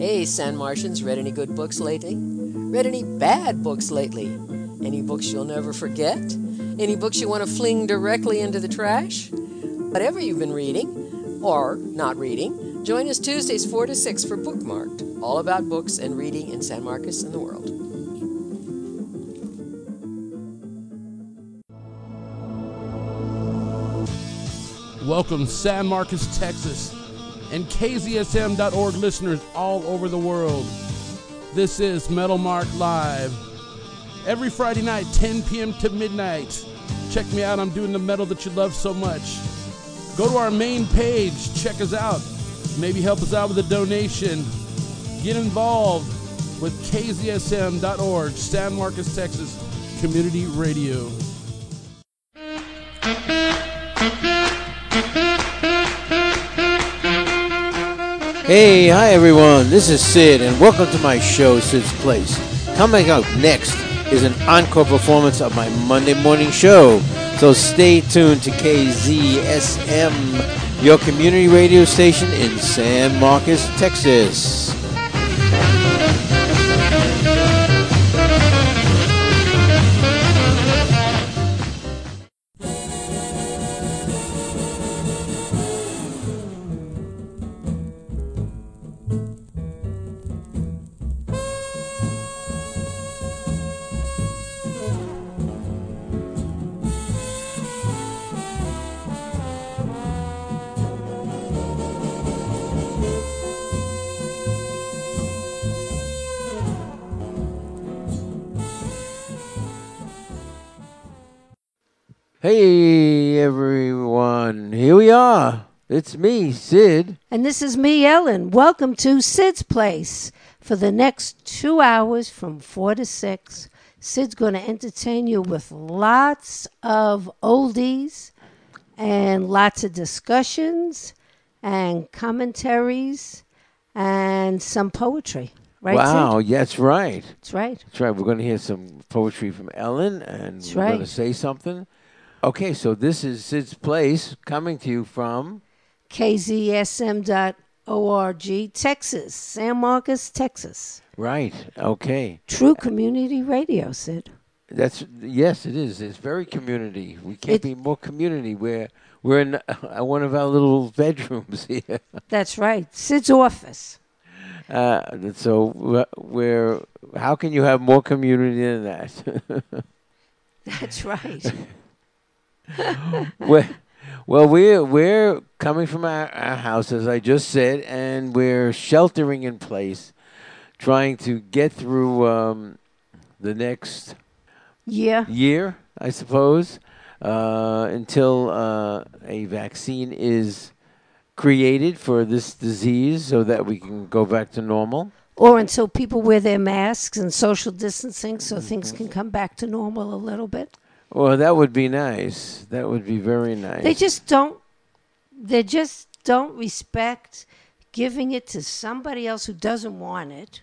Hey, Sand Martians, read any good books lately? Read any bad books lately? Any books you'll never forget? Any books you want to fling directly into the trash? Whatever you've been reading, or not reading, join us Tuesdays 4 to 6 for Bookmarked, all about books and reading in San Marcos and the world. Welcome, San Marcos, Texas, and KZSM.org listeners all over the world. This is Metal Mark Live. Every Friday night, 10 p.m. to midnight. Check me out. I'm doing the metal that you love so much. Go to our main page. Check us out. Maybe help us out with a donation. Get involved with KZSM.org, San Marcos, Texas Community Radio. Hey, hi everyone, this is Sid, and welcome to my show, Sid's Place. Coming up next is an encore performance of my Monday morning show. So stay tuned to KZSM, your community radio station in San Marcos, Texas. Hey everyone, here we are. It's me, Sid. And this is me, Ellen. Welcome to Sid's Place. For the next 2 hours from 4 to 6, Sid's going to entertain you with lots of oldies and lots of discussions and commentaries and some poetry. Right, wow, Sid? Yeah, that's right. That's right. That's right. We're going to hear some poetry from Ellen, and that's we're right. going to say something. Okay, so this is Sid's Place, coming to you from KZSM.org, Texas, San Marcos, Texas. Right, okay. True community radio, Sid. Yes, it is. It's very community. We can't be more community. We're in one of our little bedrooms here. That's right, Sid's office. So we're. How can you have more community than that? That's right. Well, we're coming from our house, as I just said, and we're sheltering in place, trying to get through the next year, I suppose, until a vaccine is created for this disease so that we can go back to normal. Or until people wear their masks and social distancing so things can come back to normal a little bit. Well, that would be nice. That would be very nice. They just don't respect giving it to somebody else who doesn't want it.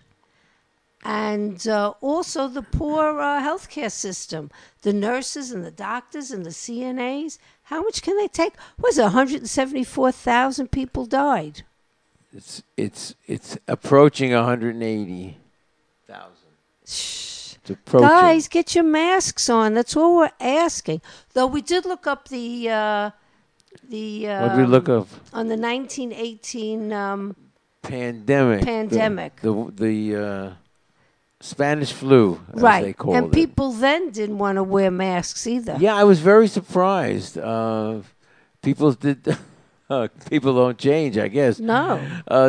And also the poor healthcare system, the nurses and the doctors and the CNAs. How much can they take? Was it 174,000 people died? It's approaching 180,000. Guys, get your masks on. That's all we're asking. Though we did look up the what did we look up? On the 1918 pandemic. The Spanish flu, as they called it. Right, and people then didn't want to wear masks either. Yeah, I was very surprised. People don't change, I guess. No.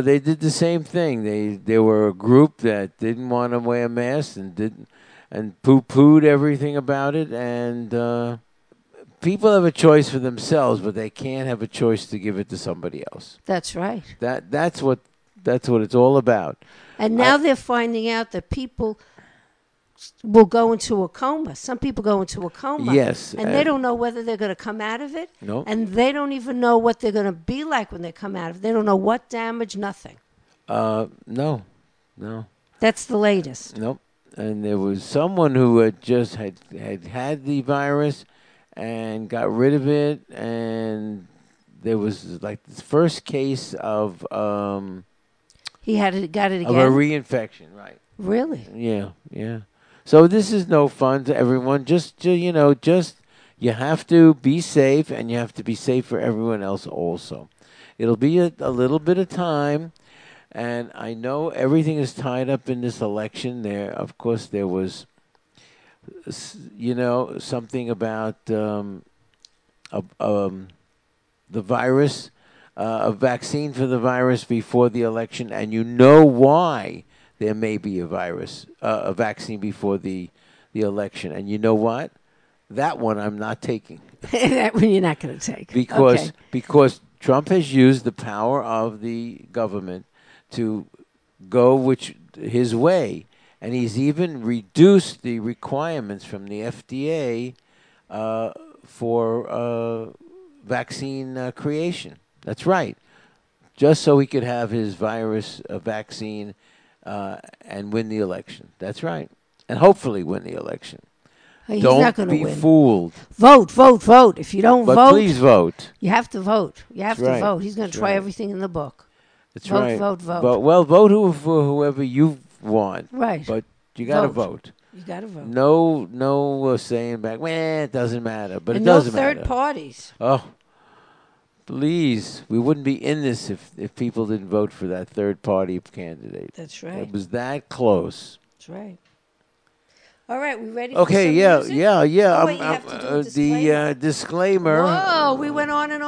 They did the same thing. They were a group that didn't want to wear masks and poo-pooed everything about it. And people have a choice for themselves, but they can't have a choice to give it to somebody else. That's right. That's what it's all about. And now they're finding out that people will go into a coma. Some people go into a coma. Yes. And they don't know whether they're going to come out of it. No. And they don't even know what they're going to be like when they come out of it. They don't know what damage, nothing. No. That's the latest. Nope. And there was someone who had the virus and got rid of it. And there was like the first case of He got it again? Of a reinfection, right. Really? Yeah, yeah. So this is no fun to everyone. Just you have to be safe, and you have to be safe for everyone else also. It'll be a little bit of time, and I know everything is tied up in this election. There, of course, there was, something about the virus, a vaccine for the virus before the election, and you know why there may be a vaccine before the election, and you know what? That one I'm not taking. That one you're not going to take because Trump has used the power of the government to go his way, and he's even reduced the requirements from the FDA for vaccine creation. That's right, just so he could have his virus vaccine and win the election. That's right, and hopefully win the election. He's not going to win. Don't be fooled. Vote, vote, vote. If you don't vote, please vote. You have to vote. You have to vote. He's going to try everything in the book. That's right. Vote, vote, vote. Well, vote for whoever you want. Right. But you got to vote. You got to vote. No, saying back, it doesn't matter. But it does matter. And no third parties. Oh, please. We wouldn't be in this if people didn't vote for that third party candidate. That's right. It was that close. That's right. All right, we ready? Okay, yeah. Oh, wait, the disclaimer. Whoa, we went on and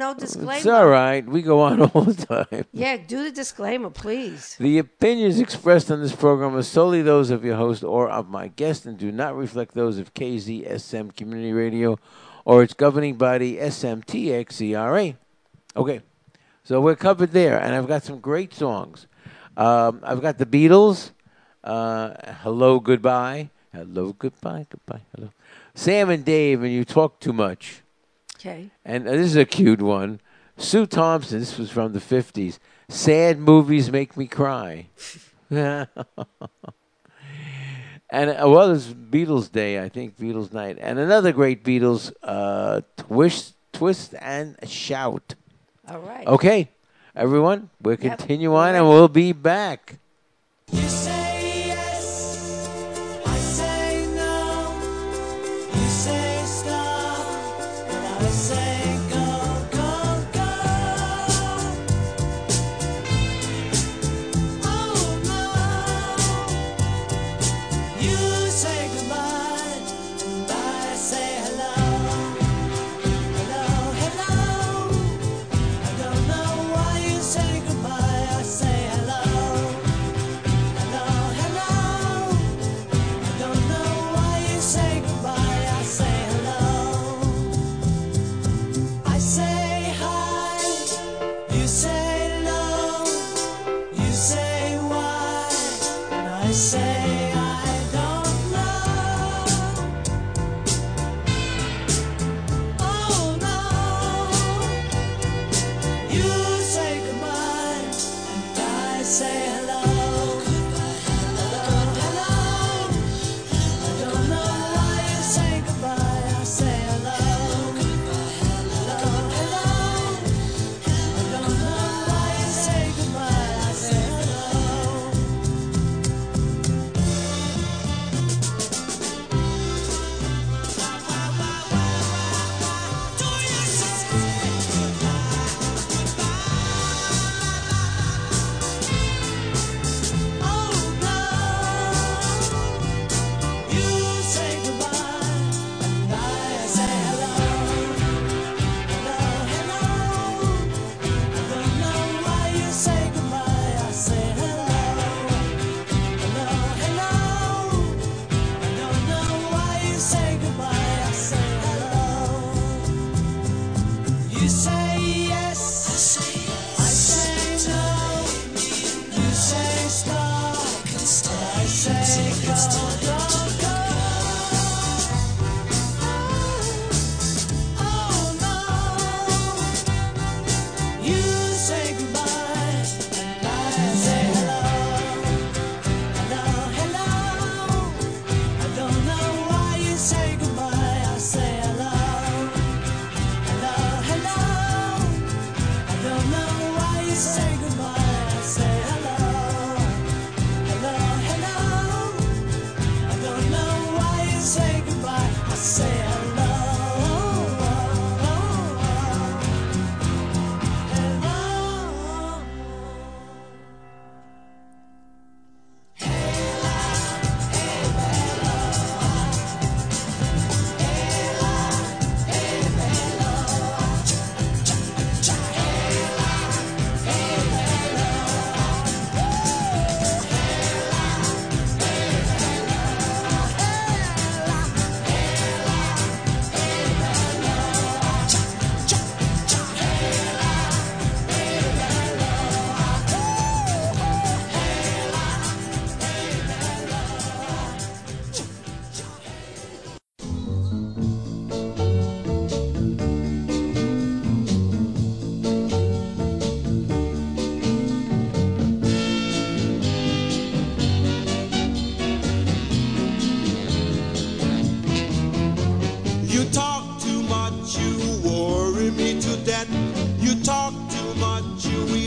no disclaimer. It's all right. We go on all the time. Yeah, do the disclaimer, please. The opinions expressed on this program are solely those of your host or of my guest and do not reflect those of KZSM Community Radio or its governing body, SMTXERA. Okay, so we're covered there, and I've got some great songs. I've got the Beatles. Hello, goodbye. Hello, goodbye, goodbye, hello. Sam and Dave, and You Talk Too Much. Okay. And this is a cute one. Sue Thompson, this was from the 50s. Sad movies make me cry. And it's Beatles Day, I think, Beatles Night. And another great Beatles, Twist and Shout. All right. Okay, everyone, we'll continue on, and we'll be back.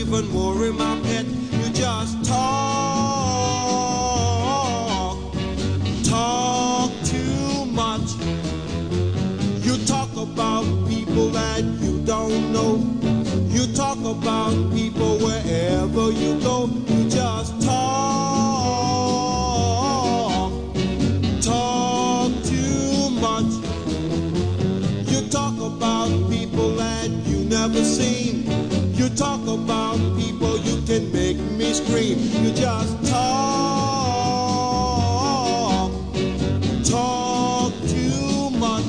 even worry, my pet. You just talk too much. You talk about people that you don't know. You talk about people wherever you go. You just talk too much. You talk about people that you never seen. You talk about people, you can make me scream. You just talk too much.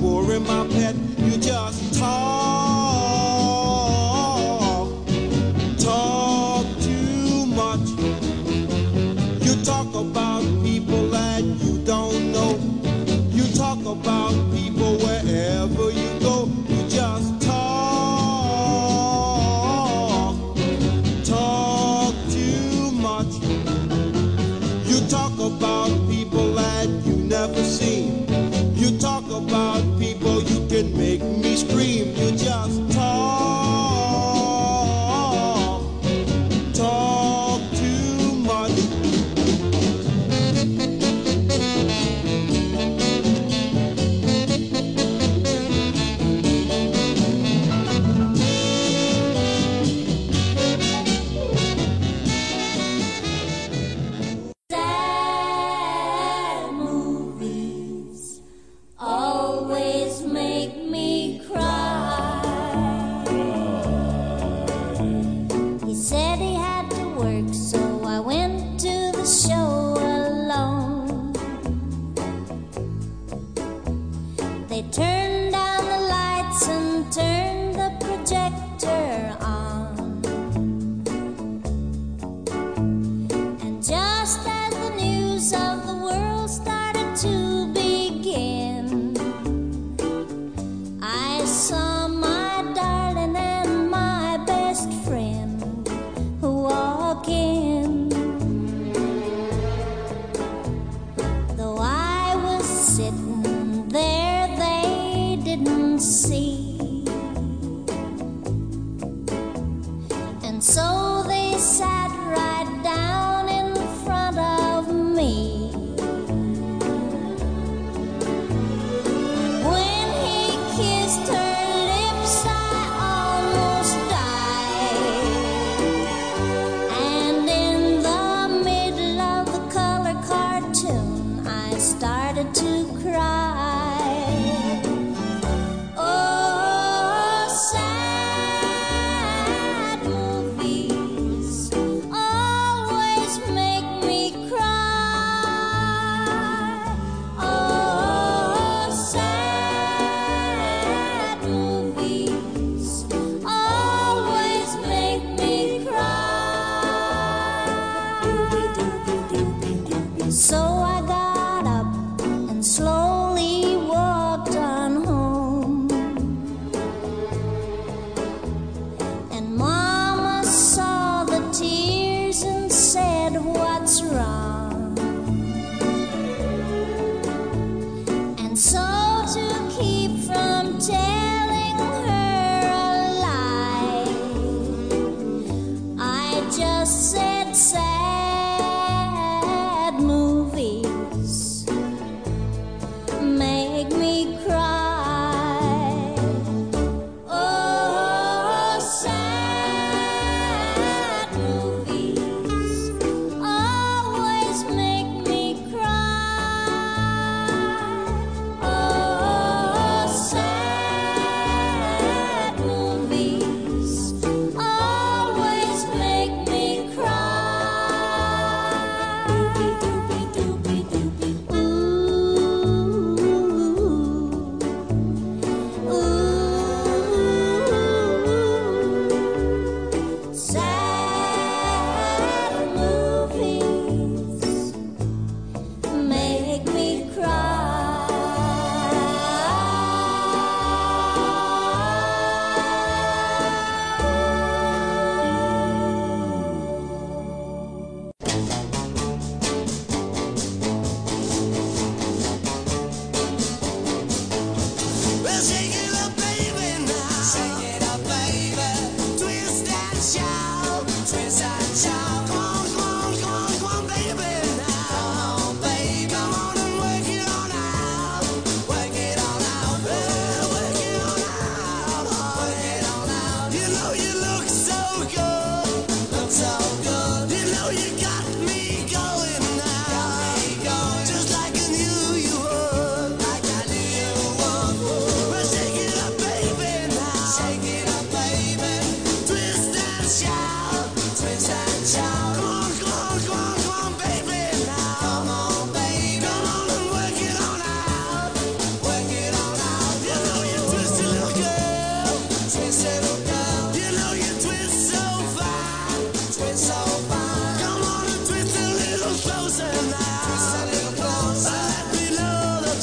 Worry, my pet, you just talk too much. You talk about people that you don't know. You talk about people wherever you go. You just talk too much. You talk about people that you never seen. You talk about people, you can make me scream. You just talk too much.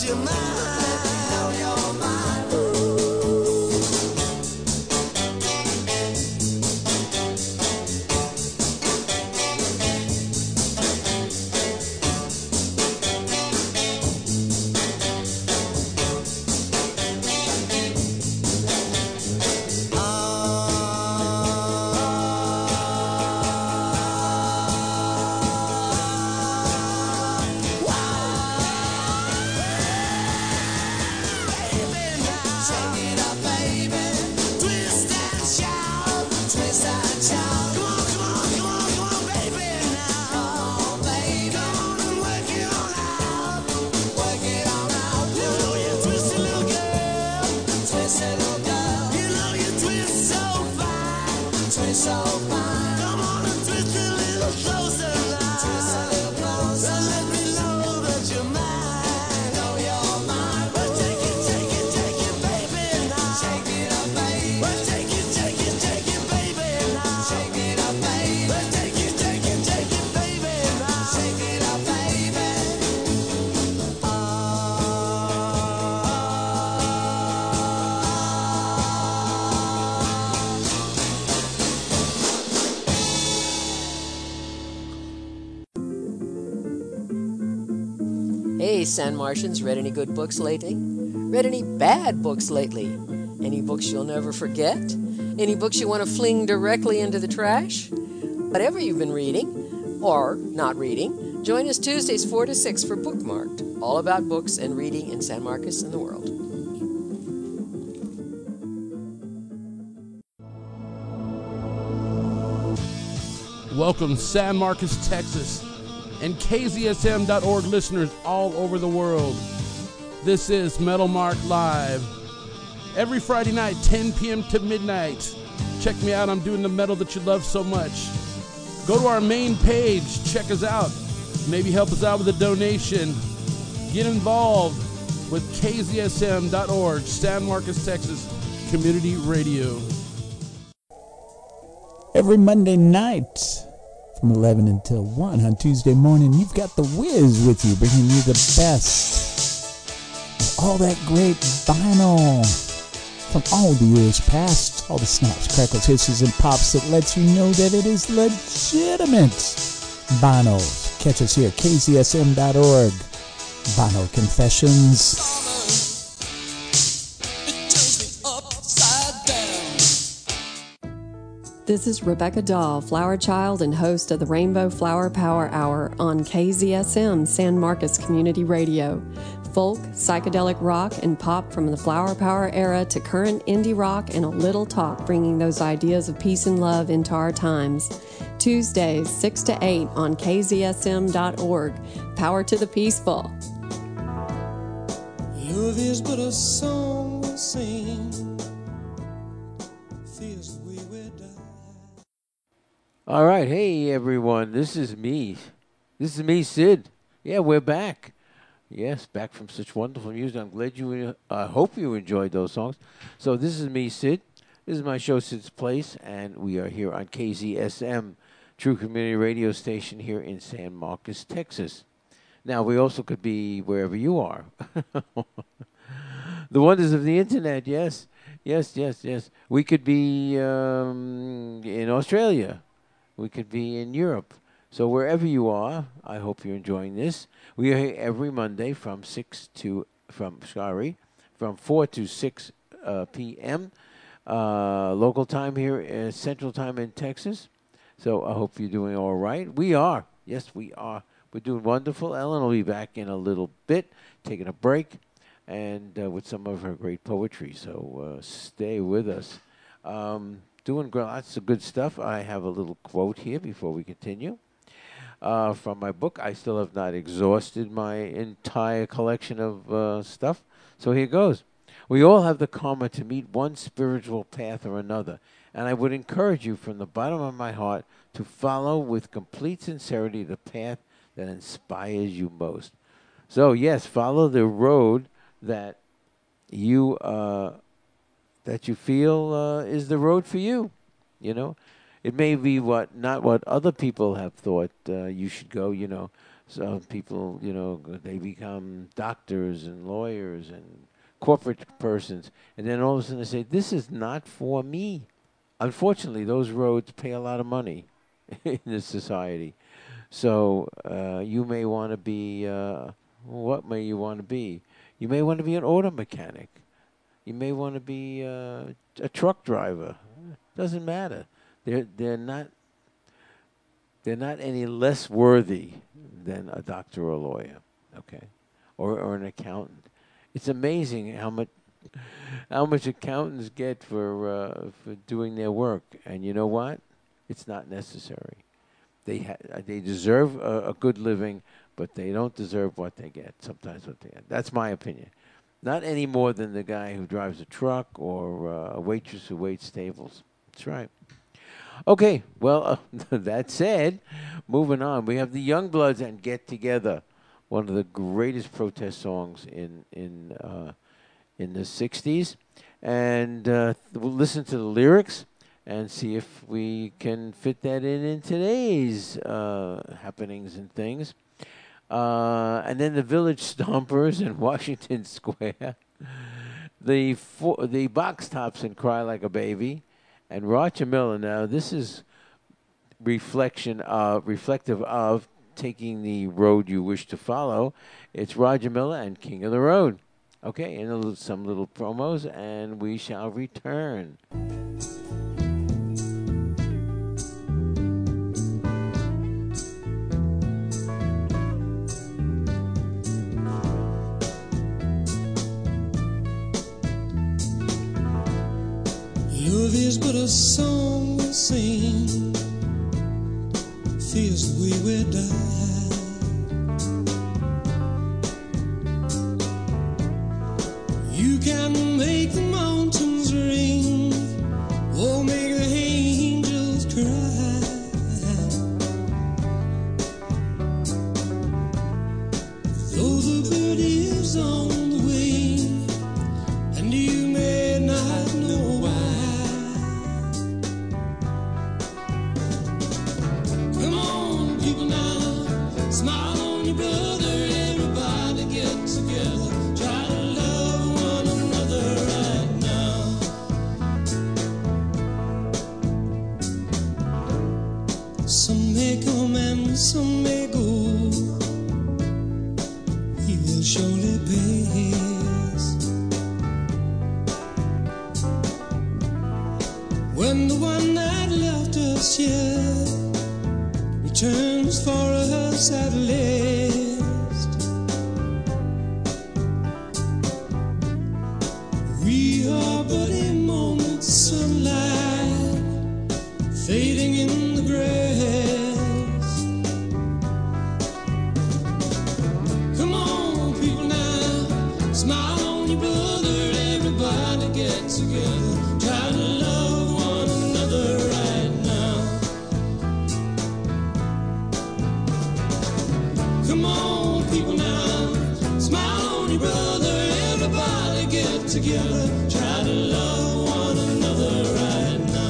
your mind. San Martians, read any good books lately? Read any bad books lately? Any books you'll never forget? Any books you want to fling directly into the trash? Whatever you've been reading, or not reading, join us Tuesdays 4 to 6 for Bookmarked, all about books and reading in San Marcos and the world. Welcome, San Marcos, Texas, and KZSM.org listeners all over the world. This is Metal Mart Live. Every Friday night, 10 p.m. to midnight. Check me out. I'm doing the metal that you love so much. Go to our main page. Check us out. Maybe help us out with a donation. Get involved with KZSM.org, San Marcos, Texas Community Radio. Every Monday night, from 11 until 1 on Tuesday morning, you've got The Wiz with you, bringing you the best of all that great vinyl from all the years past, all the snaps, crackles, hisses, and pops that lets you know that it is legitimate vinyl. Catch us here at KZSM.org. Vinyl Confessions. This is Rebecca Dahl, flower child and host of the Rainbow Flower Power Hour on KZSM San Marcos Community Radio. Folk, psychedelic rock, and pop from the flower power era to current indie rock and a little talk, bringing those ideas of peace and love into our times. Tuesdays, 6 to 8 on KZSM.org. Power to the peaceful. Love is but a song we sing. All right, hey everyone, this is me, Sid. Yeah, we're back. Yes, back from such wonderful music. I'm glad I hope you enjoyed those songs. So this is me, Sid. This is my show, Sid's Place, and we are here on KZSM, True Community Radio Station here in San Marcos, Texas. Now, we also could be wherever you are. The wonders of the internet, yes. We could be in Australia. We could be in Europe. So wherever you are, I hope you're enjoying this. We are here every Monday from 4 to 6 p.m. Local time here, Central Time in Texas. So I hope you're doing all right. We are. Yes, we are. We're doing wonderful. Ellen will be back in a little bit, taking a break, and with some of her great poetry. So stay with us. Doing lots of good stuff. I have a little quote here before we continue from my book. I still have not exhausted my entire collection of stuff. So here goes. We all have the karma to meet one spiritual path or another, and I would encourage you from the bottom of my heart to follow with complete sincerity the path that inspires you most. So yes, follow the road that you you feel is the road for you, you know. It may be not what other people have thought you should go, you know. So people, you know, they become doctors and lawyers and corporate persons. And then all of a sudden they say, this is not for me. Unfortunately, those roads pay a lot of money in this society. So you may want to be, what may you want to be? You may want to be an auto mechanic. You may want to be a truck driver. Doesn't matter. They're not any less worthy than a doctor or a lawyer, okay, or an accountant. It's amazing how much accountants get for doing their work. And you know what? It's not necessary. They deserve a good living, but they don't deserve what they get. Sometimes what they get. That's my opinion. Not any more than the guy who drives a truck or a waitress who waits tables. That's right. Okay, well, that said, moving on. We have the Youngbloods and Get Together, one of the greatest protest songs in the 60s. And we'll listen to the lyrics and see if we can fit that in today's happenings and things. And then the Village Stompers in Washington Square, the Box Tops and Cry Like a Baby, and Roger Miller. Now, this is reflective of taking the road you wish to follow. It's Roger Miller and King of the Road. Okay, and some little promos, and we shall return. Love is but a song we sing, fears we will die. You can make the mountains ring, or make the angels cry. Though the bird is on the wing, and you may not know why. Smile on your brother, everybody get together. Try to love one another right now. Some may come and some may go. He will surely pay his. When the one that left us here turns for us at last, we are but a moment's sunlight fading in the grass. Come on, people, now smile on your brother, everybody get together. Try to love one another right now. Come on, people, now smile on your brother, everybody get together. Try to love one another right now.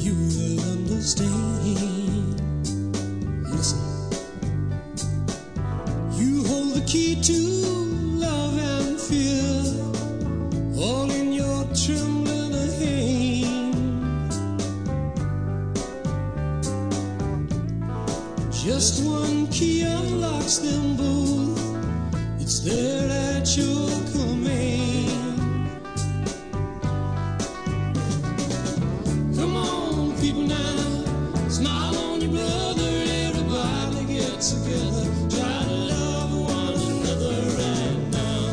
You will understand. Listen. trust them both. It's there at your command. Come on, people now, smile on your brother. Everybody get together, try to love one another right now.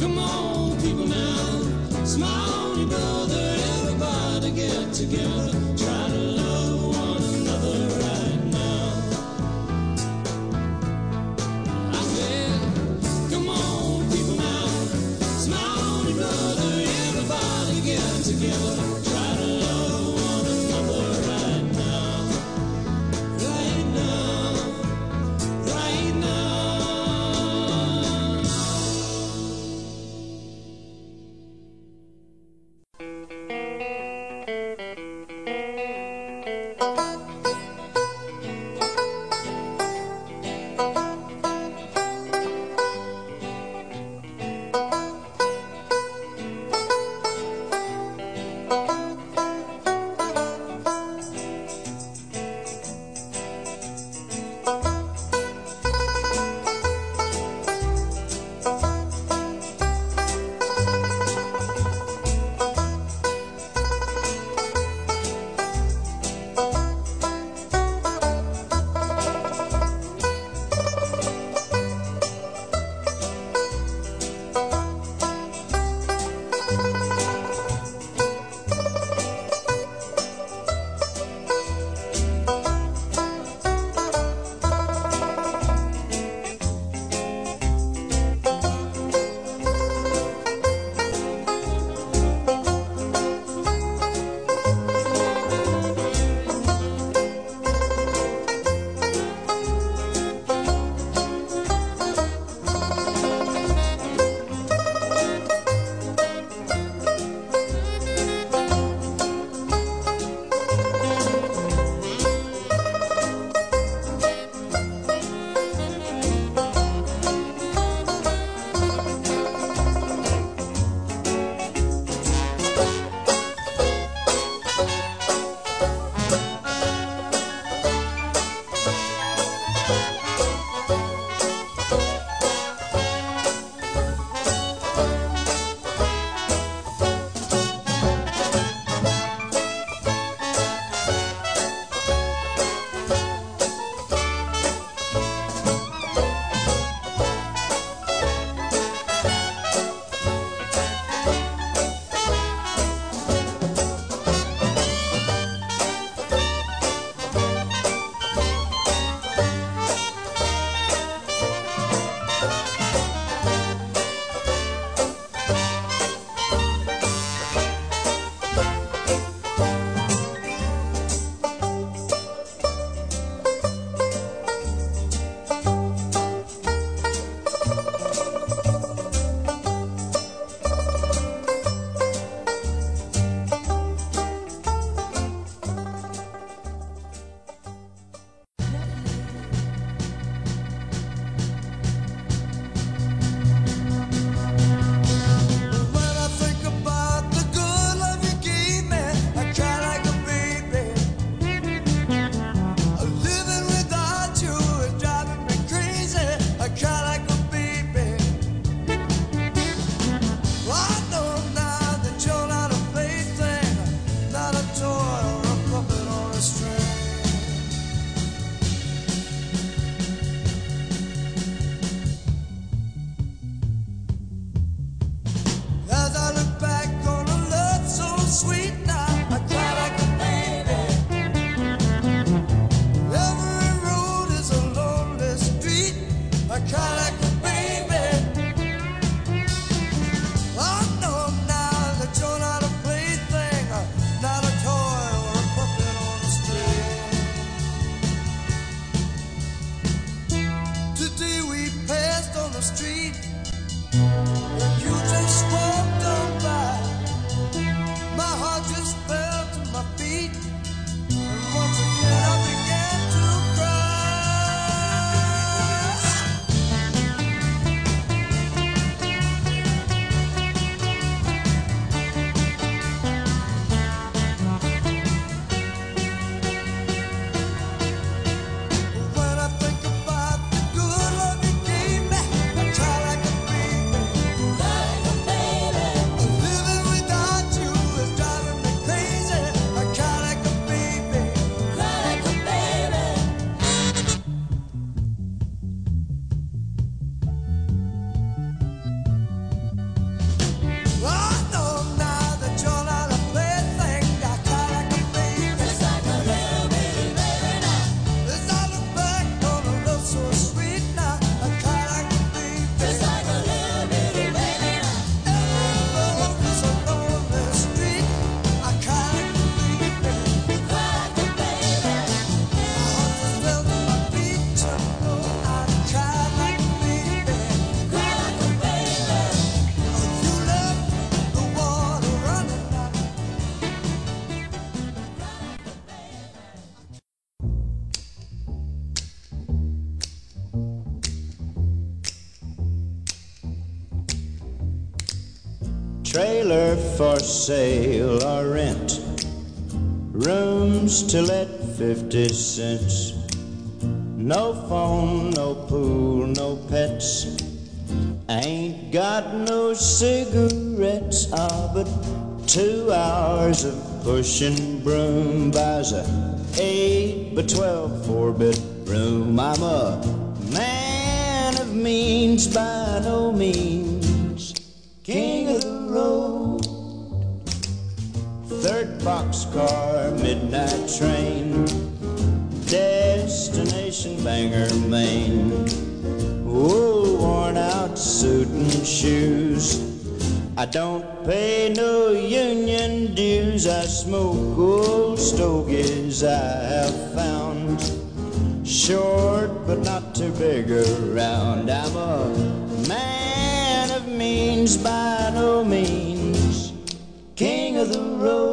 Come on, people now, smile on your brother. Everybody get together, try to love. Trailer for sale or rent, rooms to let 50 cents. No phone, no pool, no pets. Ain't got no cigarettes, but 2 hours of pushing broom buys a 8 by 12 4-bedroom. I'm a man of means by no means, king of the road. Third boxcar, midnight train, destination Bangor, Maine. Oh, worn out suit and shoes, I don't pay no union dues. I smoke old stogies I have found, short but not too big around. I'm a man of means by no means, king of the road.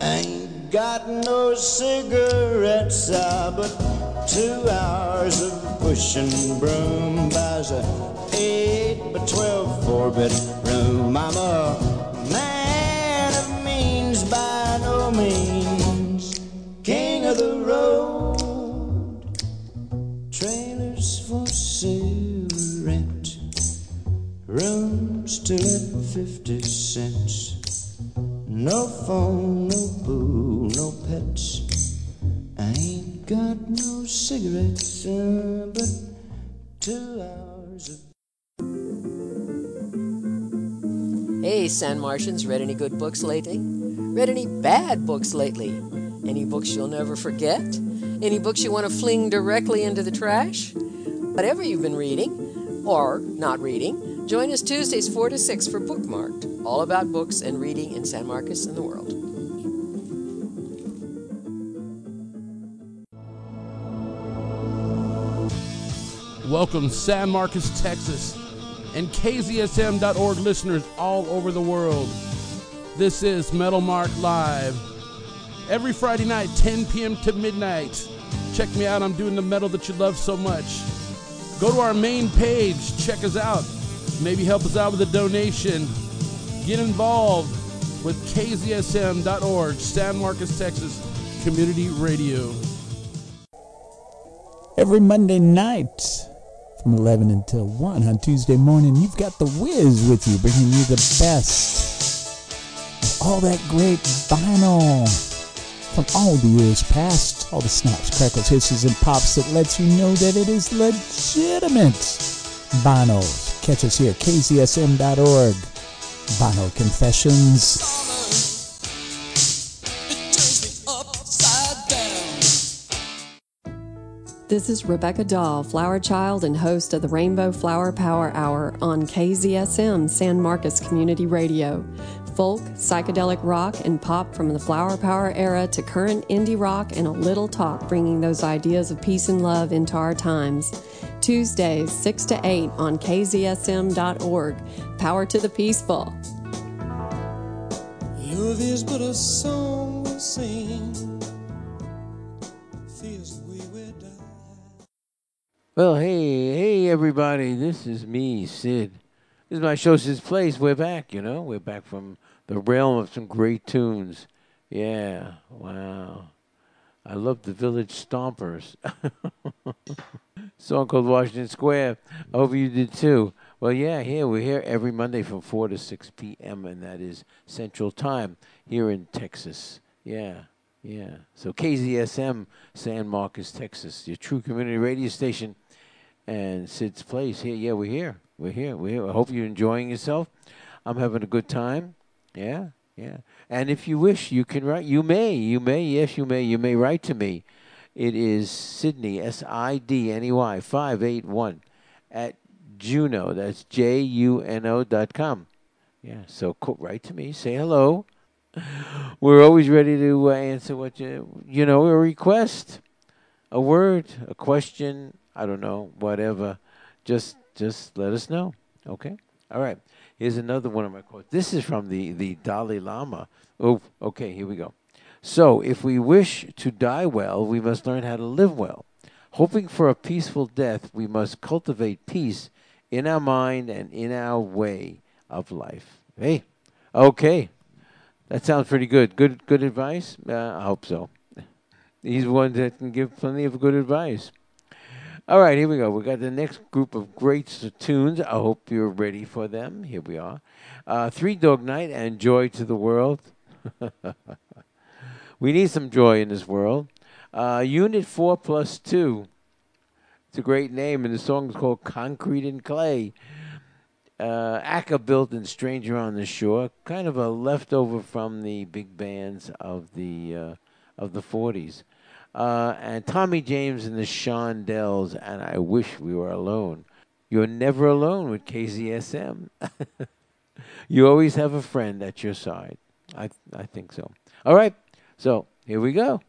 Ain't got no cigarettes, but 2 hours of pushing broom buys a 8 by 12 4-bedroom. I'm a man of means by no means, king of the road. Trailers for sale or rent, rooms to let 50 cents. No phone, no pool, no pets. I ain't got no cigarettes, but 2 hours of... Hey, San Martians, read any good books lately? Read any bad books lately? Any books you'll never forget? Any books you want to fling directly into the trash? Whatever you've been reading, or not reading, join us Tuesdays 4 to 6 for Bookmarked, all about books and reading in San Marcos and the world. Welcome San Marcos, Texas, and KZSM.org listeners all over the world. This is Metal Mart Live. Every Friday night, 10 p.m. to midnight. Check me out. I'm doing the metal that you love so much. Go to our main page. Check us out. Maybe help us out with a donation. Get involved with KZSM.org, San Marcos, Texas Community Radio. Every Monday night, from 11 until 1 on Tuesday morning, you've got The Wiz with you, bringing you the best of all that great vinyl from all the years past, all the snaps, crackles, hisses, and pops that lets you know that it is legitimate vinyls. Catch us here at kzsm.org. Vinyl Confessions. This is Rebecca Dahl, flower child and host of the Rainbow Flower Power Hour on KZSM San Marcos Community Radio. Folk, psychedelic rock, and pop from the Flower Power era to current indie rock and a little talk, bringing those ideas of peace and love into our times. Tuesdays, 6 to 8 on KZSM.org. Power to the peaceful. Love is but a song we sing. Well, hey, everybody, this is me, Sid. This is my show, Sid's Place. We're back, you know. We're back from the realm of some great tunes. Yeah, wow. I love the Village Stompers. Song called Washington Square. I hope you did, too. Well, yeah, we're here every Monday from 4 to 6 p.m., and that is Central Time here in Texas. Yeah. So KZSM, San Marcos, Texas, your true community radio station. And Sid's Place here. Yeah, we're here. I hope you're enjoying yourself. I'm having a good time. Yeah. And if you wish, you can write. You may write to me. It is Sidney, SIDNEY, 581 @ Juno. That's JUNO.com. Yeah, so write to me, say hello. We're always ready to answer what you know, a request, a word, a question, I don't know, whatever. Just let us know, okay? All right, here's another one of my quotes. This is from the Dalai Lama. Oh, okay, here we go. So, if we wish to die well, we must learn how to live well. Hoping for a peaceful death, we must cultivate peace in our mind and in our way of life. Hey, okay. That sounds pretty good. Good advice? I hope so. He's one that can give plenty of good advice. All right, here we go. We got the next group of great tunes. I hope you're ready for them. Here we are. Three Dog Night and Joy to the World. We need some joy in this world. Unit 4+2. It's a great name, and the song is called Concrete and Clay. Akka built in Stranger on the Shore, kind of a leftover from the big bands of the 40s. And Tommy James and the Shondells, and I Wish We Were Alone. You're never alone with KZSM. You always have a friend at your side. I think so. All right, so here we go.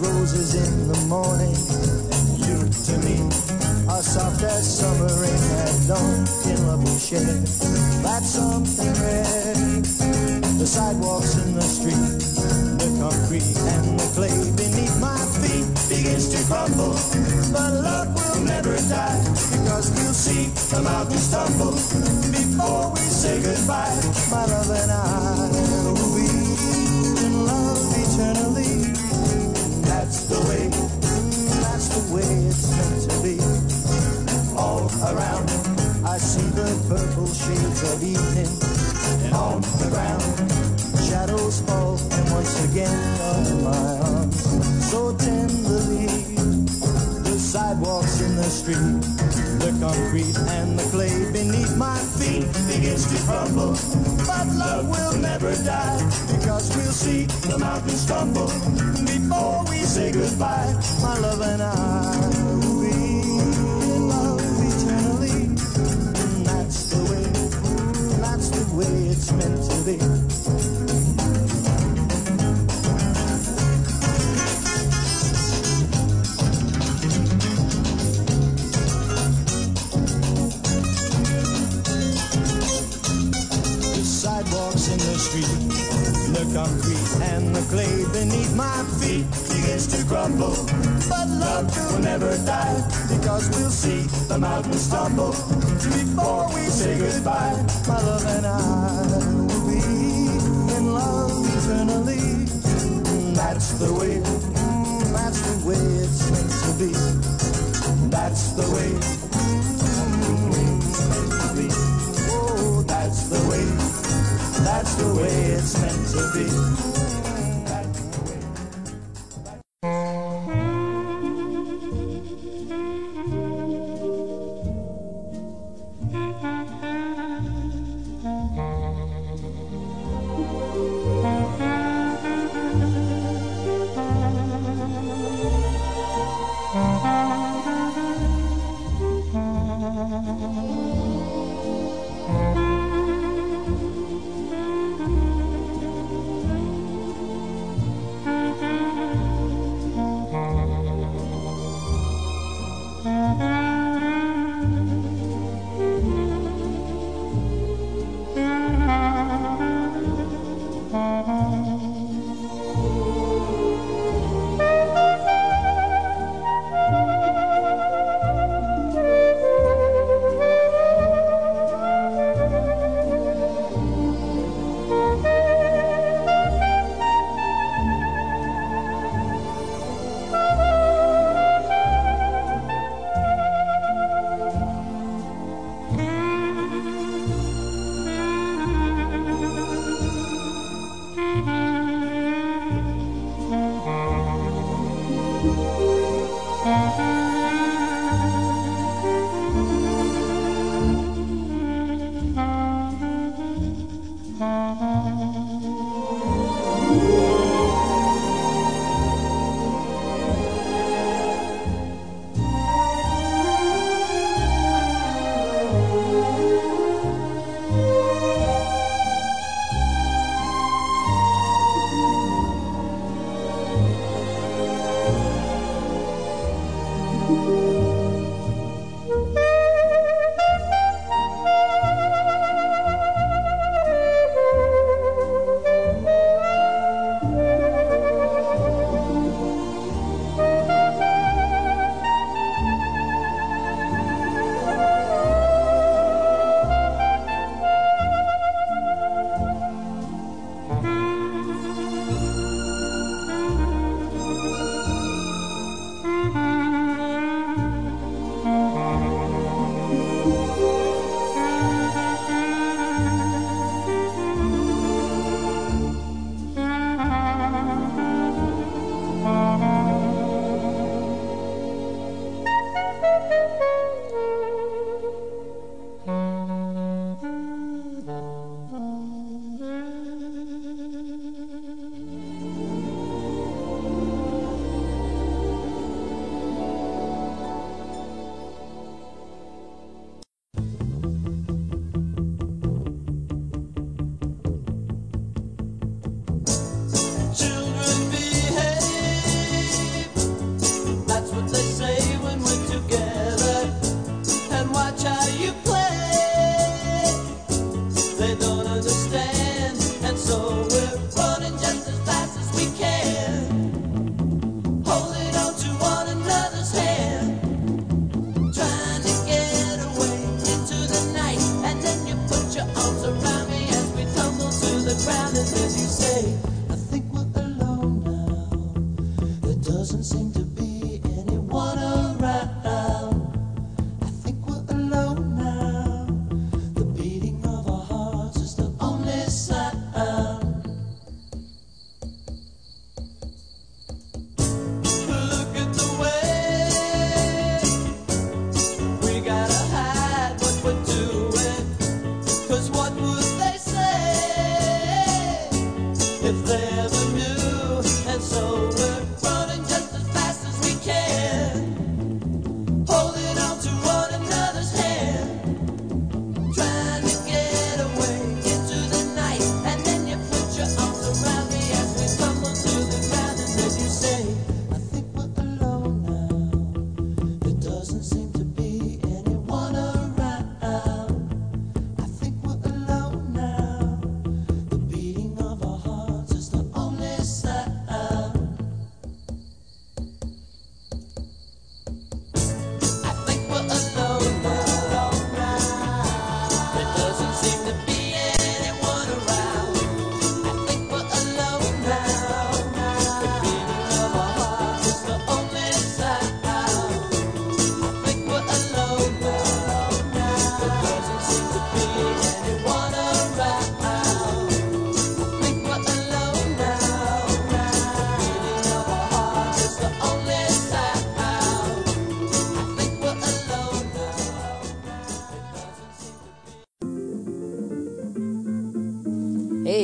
Roses in the morning, you to me are soft as summer rain at dawn in La Bouchette. That's something red. The sidewalks in the street, the concrete and the clay beneath my feet begins to crumble. speak till I'll be stumbled before we say goodbye. My love and I will be in love eternally. That's the way it's meant to be. All around I see the purple shades of evening, and on the ground shadows fall, and once again on my arms so tenderly. The sidewalks in the street, the concrete and the clay beneath my feet begins to crumble, but love will never die, because we'll see the mountains tumble before we say goodbye. My love and I will be in love eternally. That's the way it's meant to be. The concrete and the clay beneath my feet begins to crumble, but love will never die, because we'll see the mountains tumble before we say goodbye. My love and I will be in love eternally. That's the way it's meant to be. That's the way it's meant to be. Oh, that's the way. That's the way it's meant to be.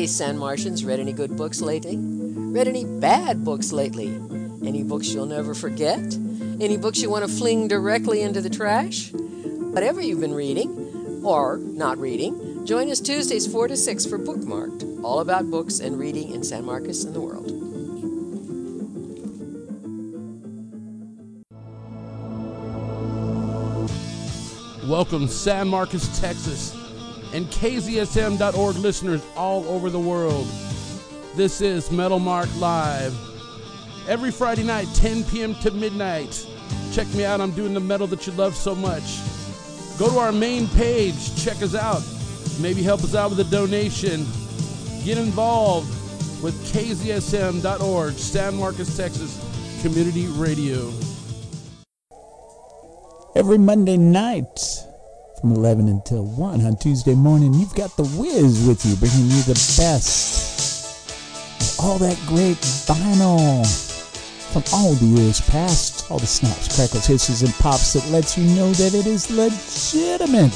San Martians, read any good books lately? Read any bad books lately? Any books you'll never forget? Any books you want to fling directly into the trash? Whatever you've been reading, or not reading, join us Tuesdays 4 to 6 for Bookmarked, all about books and reading in San Marcos and the world. Welcome, San Marcos, Texas, and KZSM.org listeners all over the world. This is Metal Mark Live. Every Friday night, 10 p.m. to midnight. Check me out. I'm doing the metal that you love so much. Go to our main page. Check us out. Maybe help us out with a donation. Get involved with KZSM.org, San Marcos, Texas Community Radio. Every Monday night, from 11 until 1 on Tuesday morning, you've got The Wiz with you, bringing you the best of all that great vinyl from all the years past, all the snaps, crackles, hisses, and pops that lets you know that it is legitimate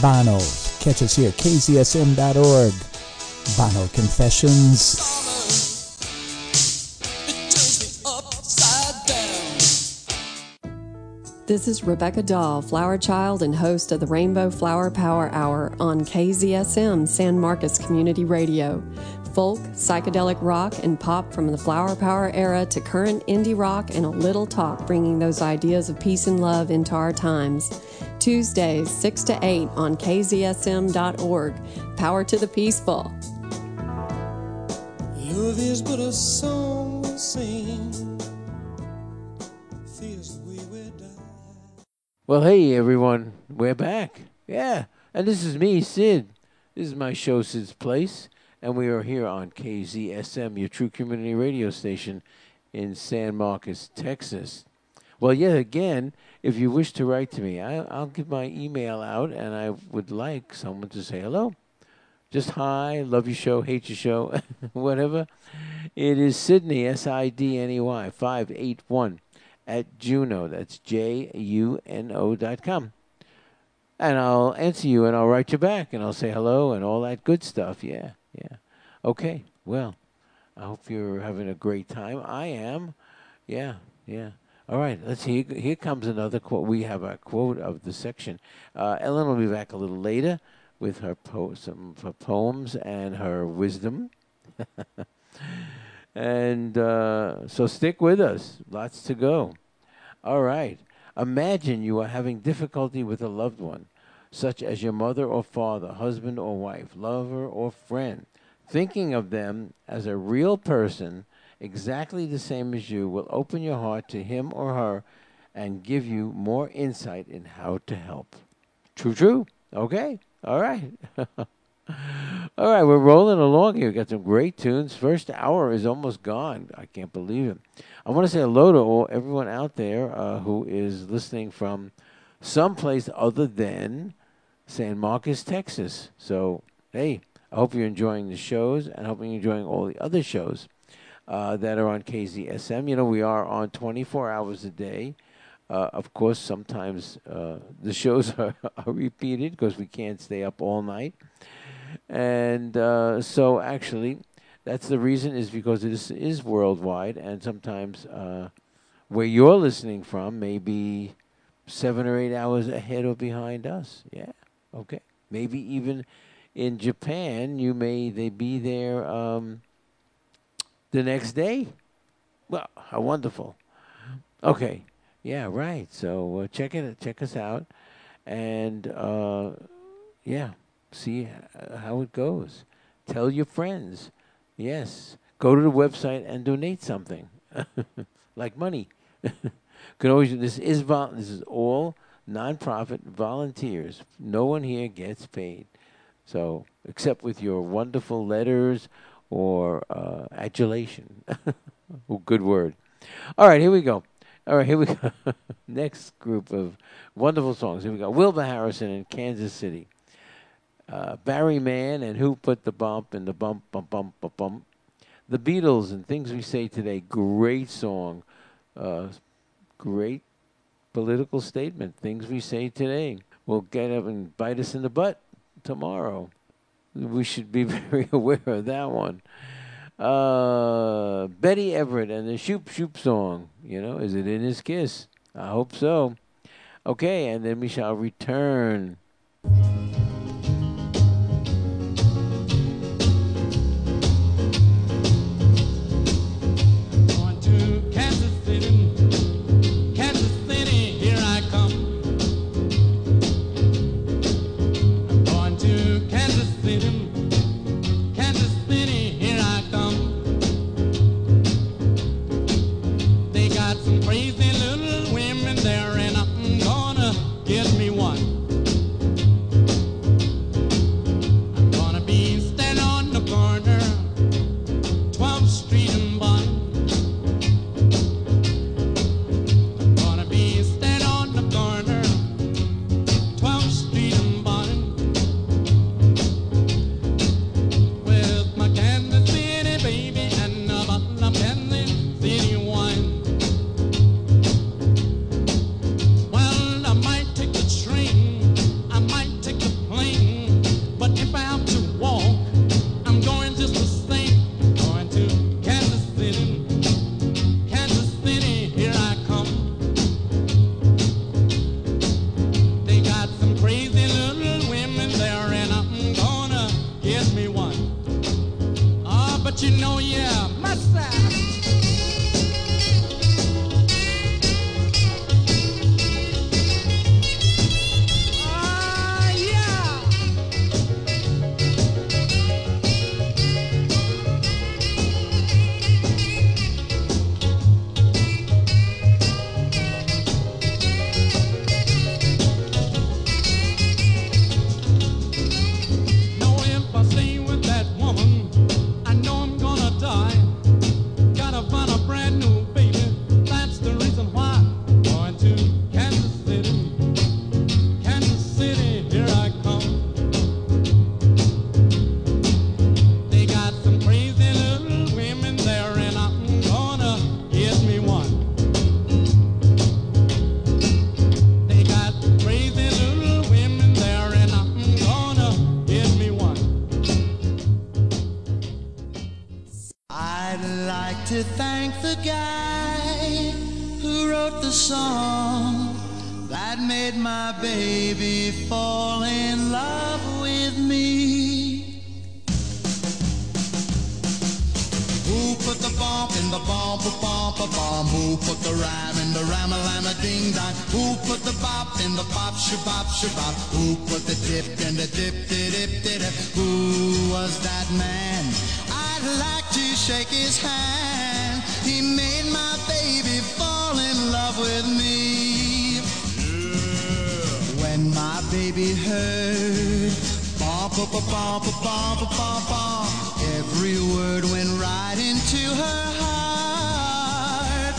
vinyl. Catch us here, kzsm.org, Vinyl Confessions. This is Rebecca Dahl, flower child and host of the Rainbow Flower Power Hour on KZSM San Marcos Community Radio. Folk, psychedelic rock, and pop from the flower power era to current indie rock and a little talk, bringing those ideas of peace and love into our times. Tuesdays, 6 to 8 on KZSM.org. Power to the peaceful. Love is but a song we sing. Well, hey, everyone. We're back. Yeah. And this is me, Sid. This is my show, Sid's Place. And we are here on KZSM, your true community radio station in San Marcos, Texas. Well, yet again, if you wish to write to me, I'll give my email out, and I would like someone to say hello. Just hi, love your show, hate your show, whatever. It is Sidney, S-I-D-N-E-Y, 581. At Juno, that's JUNO.com. And I'll answer you, and I'll write you back, and I'll say hello and all that good stuff. Yeah, yeah. Okay, well, I hope you're having a great time. I am. Yeah, yeah. All right, let's see. Here comes another quote. We have a quote of the section. Ellen will be back a little later with her some of her poems and her wisdom. And so stick with us. Lots to go. All right. Imagine you are having difficulty with a loved one, such as your mother or father, husband or wife, lover or friend. Thinking of them as a real person, exactly the same as you, will open your heart to him or her and give you more insight in how to help. True, true. Okay. All right. All right, we're rolling along here. We've got some great tunes. First hour is almost gone. I can't believe it. I want to say hello to everyone out there who is listening from someplace other than San Marcos, Texas. So, hey, I hope you're enjoying the shows and hope you're enjoying all the other shows that are on KZSM. You know, we are on 24 hours a day. Of course, sometimes the shows are repeated because we can't stay up all night. And so actually, that's the reason is because this is worldwide. And sometimes where you're listening from may be 7 or 8 hours ahead or behind us. Yeah, okay. Maybe even in Japan, they be there the next day. Well, how wonderful. Okay. Yeah, right. So check us out, and yeah, see how it goes. Tell your friends. Yes, go to the website and donate something, like money. Could always. This is all nonprofit volunteers. No one here gets paid, so except with your wonderful letters or adulation. Oh, good word. All right, here we go. All right, here we go. Next group of wonderful songs. Here we go. Wilbur Harrison in Kansas City. Barry Mann and Who Put the Bump in the Bump, Bump, Bump, Bump, Bump. The Beatles and Things We Say Today. Great song. Great political statement. Things we say today. We'll get up and bite us in the butt tomorrow. We should be very aware of that one. Betty Everett and the Shoop Shoop song. You know, is it in his kiss? I hope so. Okay, and then we shall return. Every word went right into her heart.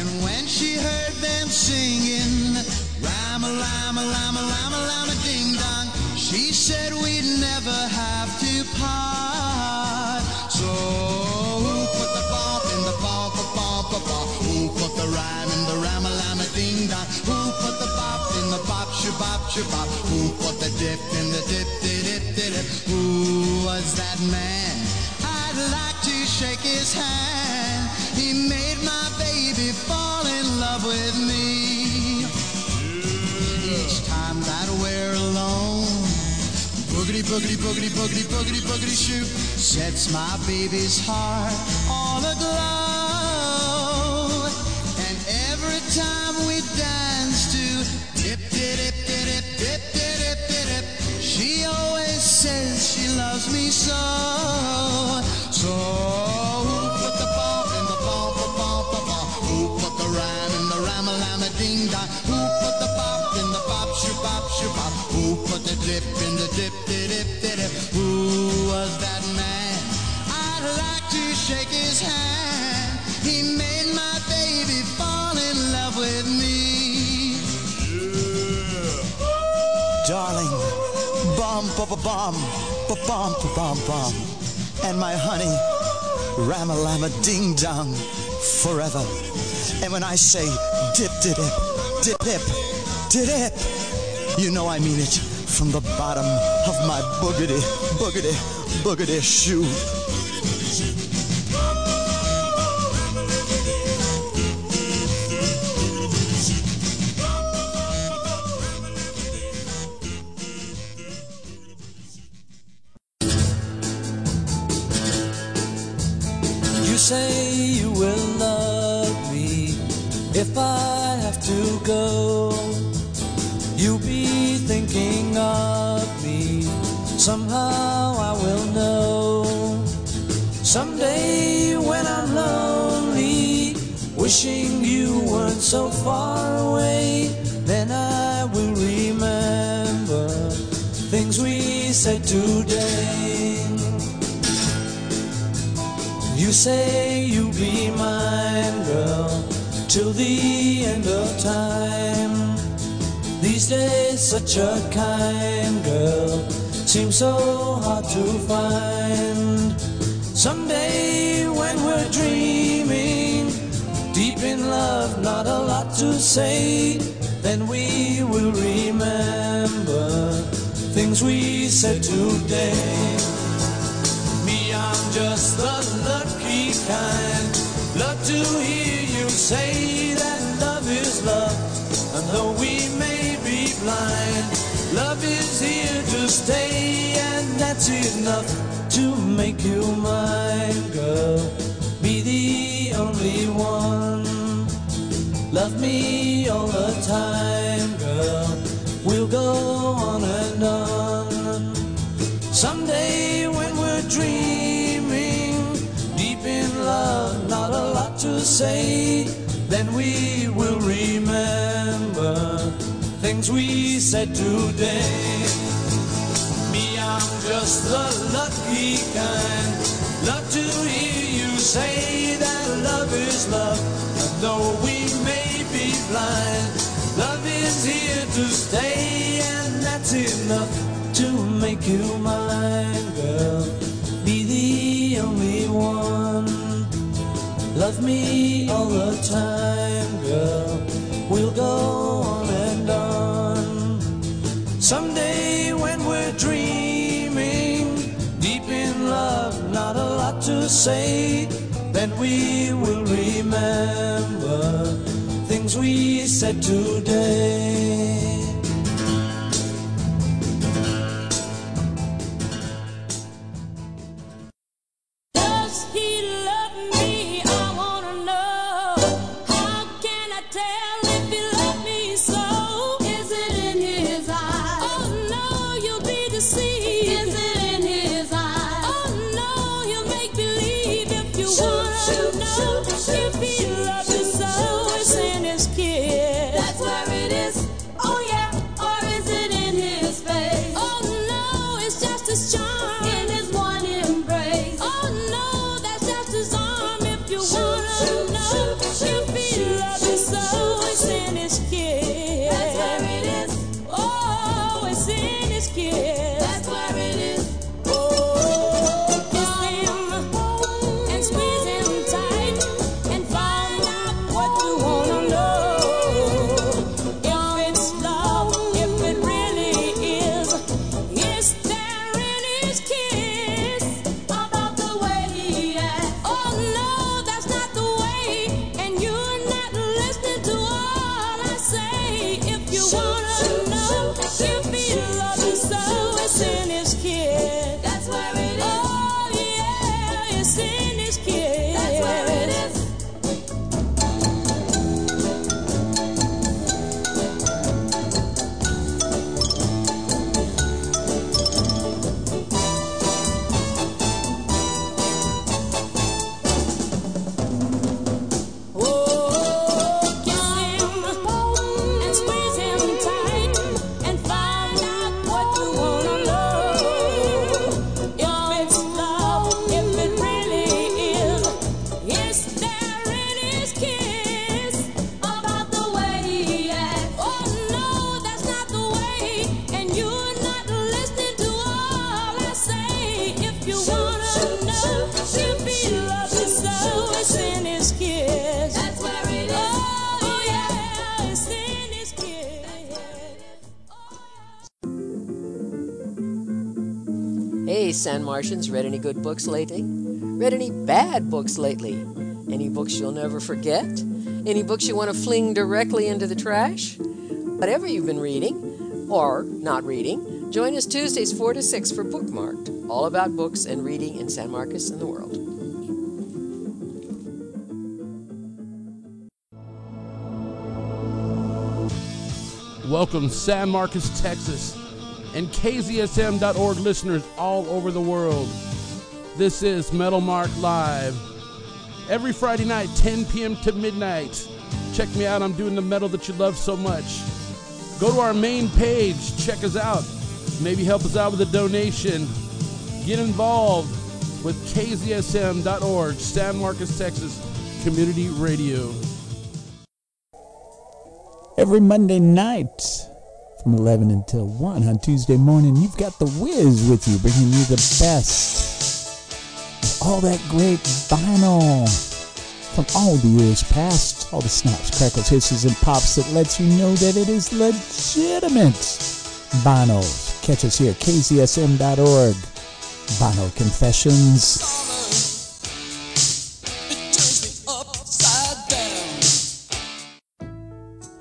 And when she heard them singing, Rhyma, Lama, Lama, Lama, Lama, Ding Dong, she said we'd never have to part. So who put the bop in the bop, bop, bop, bop? Who put the rhyme in the Rhyma, Lama, Ding Dong? Who put the bop in the bop, shabop, shabop? Who put the dip in the dip, dip, dip, dip? Who was that man? I'd like to shake his hand. He made my baby fall in love with me. Each time that we're alone, boogity, boogity, boogity, boogity, boogity, boogity, shoot, sets my baby's heart all aglow. And every time we dance to dip, dip, dip, dip, dip, dip, dip, dip, she always says she loves me so. So who put the ball in the ball, ball, ball, ball? Who put the rhyme in the rhyme, lama, ding, dong? Who put the bop in the bop, shabop, shabop? Who put the dip in the dip, dip, dip, dip? Who was that man? I'd like to shake his hand. He made my baby fall in love with me. Yeah. Darling, bum, ba, ba, bum, ba, bum, ba, bum, bum. And my honey, Rama Lama Ding Dong, forever. And when I say dip, dip, dip, dip, dip, you know I mean it from the bottom of my boogity, boogity, boogity shoe. Say you will love me if I have to go. You'll be thinking of me, somehow I will know. Someday when I'm lonely, wishing you weren't so far away, then I will remember things we said today. You say you'll be mine, girl, till the end of time. These days such a kind girl seems so hard to find. Someday when we're dreaming, deep in love, not a lot to say, then we will remember things we said today. Me, I'm just the lucky kind. Love to hear you say that love is love, and though we may be blind, love is here to stay, and that's enough to make you mine, girl. Be the only one. Love me all the time, girl. We'll go on and on. Someday when we're dreaming, deep in love, not a lot to say, then we will remember things we said today. Me, I'm just the lucky kind. Love to hear you say that love is love, and though we may be blind, love is here to stay, and that's enough to make you mine, girl. Be the only one. Love me all the time, girl. We'll go on and on. Someday when we're dreaming, deep in love, not a lot to say, then we will remember things we said today. It's Hey, San Martians, read any good books lately? Read any bad books lately? Any books you'll never forget? Any books you want to fling directly into the trash? Whatever you've been reading, or not reading, join us Tuesdays 4 to 6 for Bookmarked, all about books and reading in San Marcos and the world. Welcome, San Marcos, Texas, and KZSM.org listeners all over the world. This is Metal Mart Live. Every Friday night, 10 p.m. to midnight. Check me out. I'm doing the metal that you love so much. Go to our main page. Check us out. Maybe help us out with a donation. Get involved with KZSM.org, San Marcos, Texas, Community Radio. Every Monday night from 11 until 1 on Tuesday morning, you've got The Wiz with you, bringing you the best of all that great vinyl from all the years past, all the snaps, crackles, hisses, and pops that lets you know that it is legitimate vinyl. Catch us here at KZSM.org. Vinyl Confessions.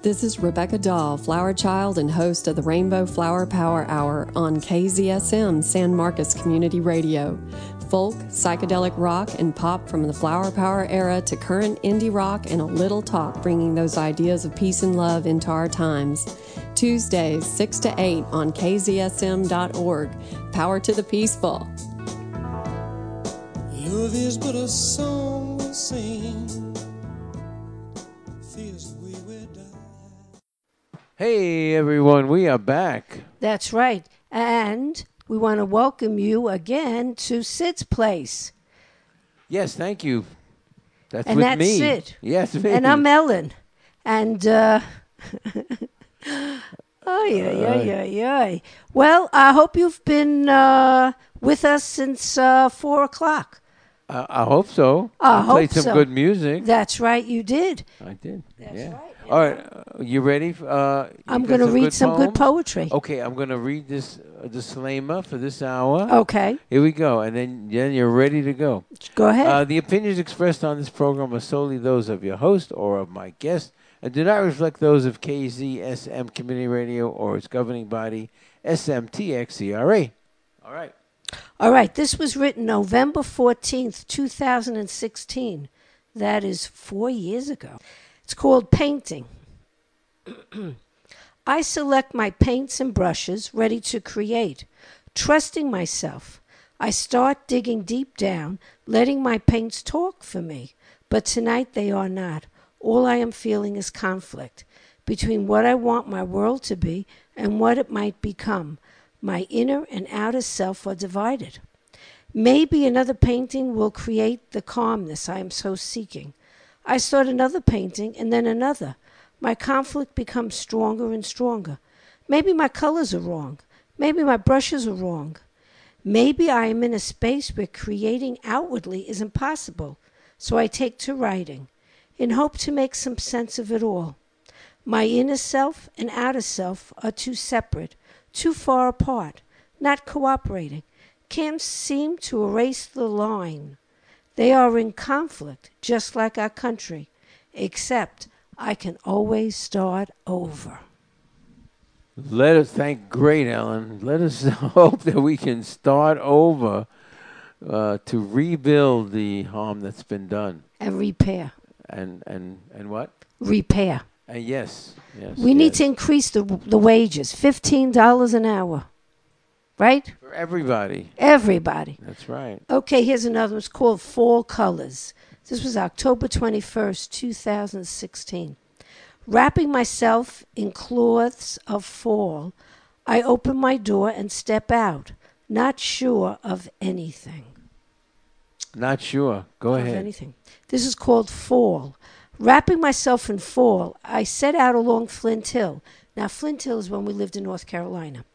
This is Rebecca Dahl, flower child and host of the Rainbow Flower Power Hour on KZSM San Marcos Community Radio. Folk, psychedelic rock, and pop from the Flower Power era to current indie rock and a little talk, bringing those ideas of peace and love into our times. Tuesdays, 6 to 8 on KZSM.org. Power to the peaceful. Love is but a song we sing. Hey, everyone, we are back. That's right. And we want to welcome you again to Sid's Place. Yes, thank you. That's and with that's me. Sid. Yes, me. And I'm Ellen. And, Well, I hope you've been with us since 4 o'clock. I hope so. I played some good music. That's right, you did. I did. That's right. Yeah. All right, you ready? I'm going to read some good poetry. Okay, I'm going to read this disclaimer for this hour. Okay. Here we go, and then you're ready to go. Go ahead. The opinions expressed on this program are solely those of your host or of my guest, and do not reflect those of KZSM Community Radio or its governing body, SMTXERA. All right. All right, this was written November 14th, 2016. That is 4 years ago. It's called Painting. I select my paints and brushes, ready to create. Trusting myself, I start digging deep down, letting my paints talk for me. But tonight they are not. All I am feeling is conflict between what I want my world to be and what it might become. My inner and outer self are divided. Maybe another painting will create the calmness I am so seeking. I start another painting and then another. My conflict becomes stronger and stronger. Maybe my colors are wrong. Maybe my brushes are wrong. Maybe I am in a space where creating outwardly is impossible, so I take to writing in hope to make some sense of it all. My inner self and outer self are too separate, too far apart, not cooperating. Can't seem to erase the line. They are in conflict, just like our country, except I can always start over. Let us thank great Ellen. Let us hope that we can start over to rebuild the harm that's been done. And repair. And what? Repair. Yes. Need to increase the wages, $15 an hour. Right? For everybody. Everybody. That's right. Okay, here's another one. It's called Fall Colors. This was October 21st, 2016. Wrapping myself in cloths of fall, I open my door and step out, not sure of anything. Not sure. Go ahead. Of anything. This is called Fall. Wrapping myself in fall, I set out along Flint Hill. Now, Flint Hill is when we lived in North Carolina.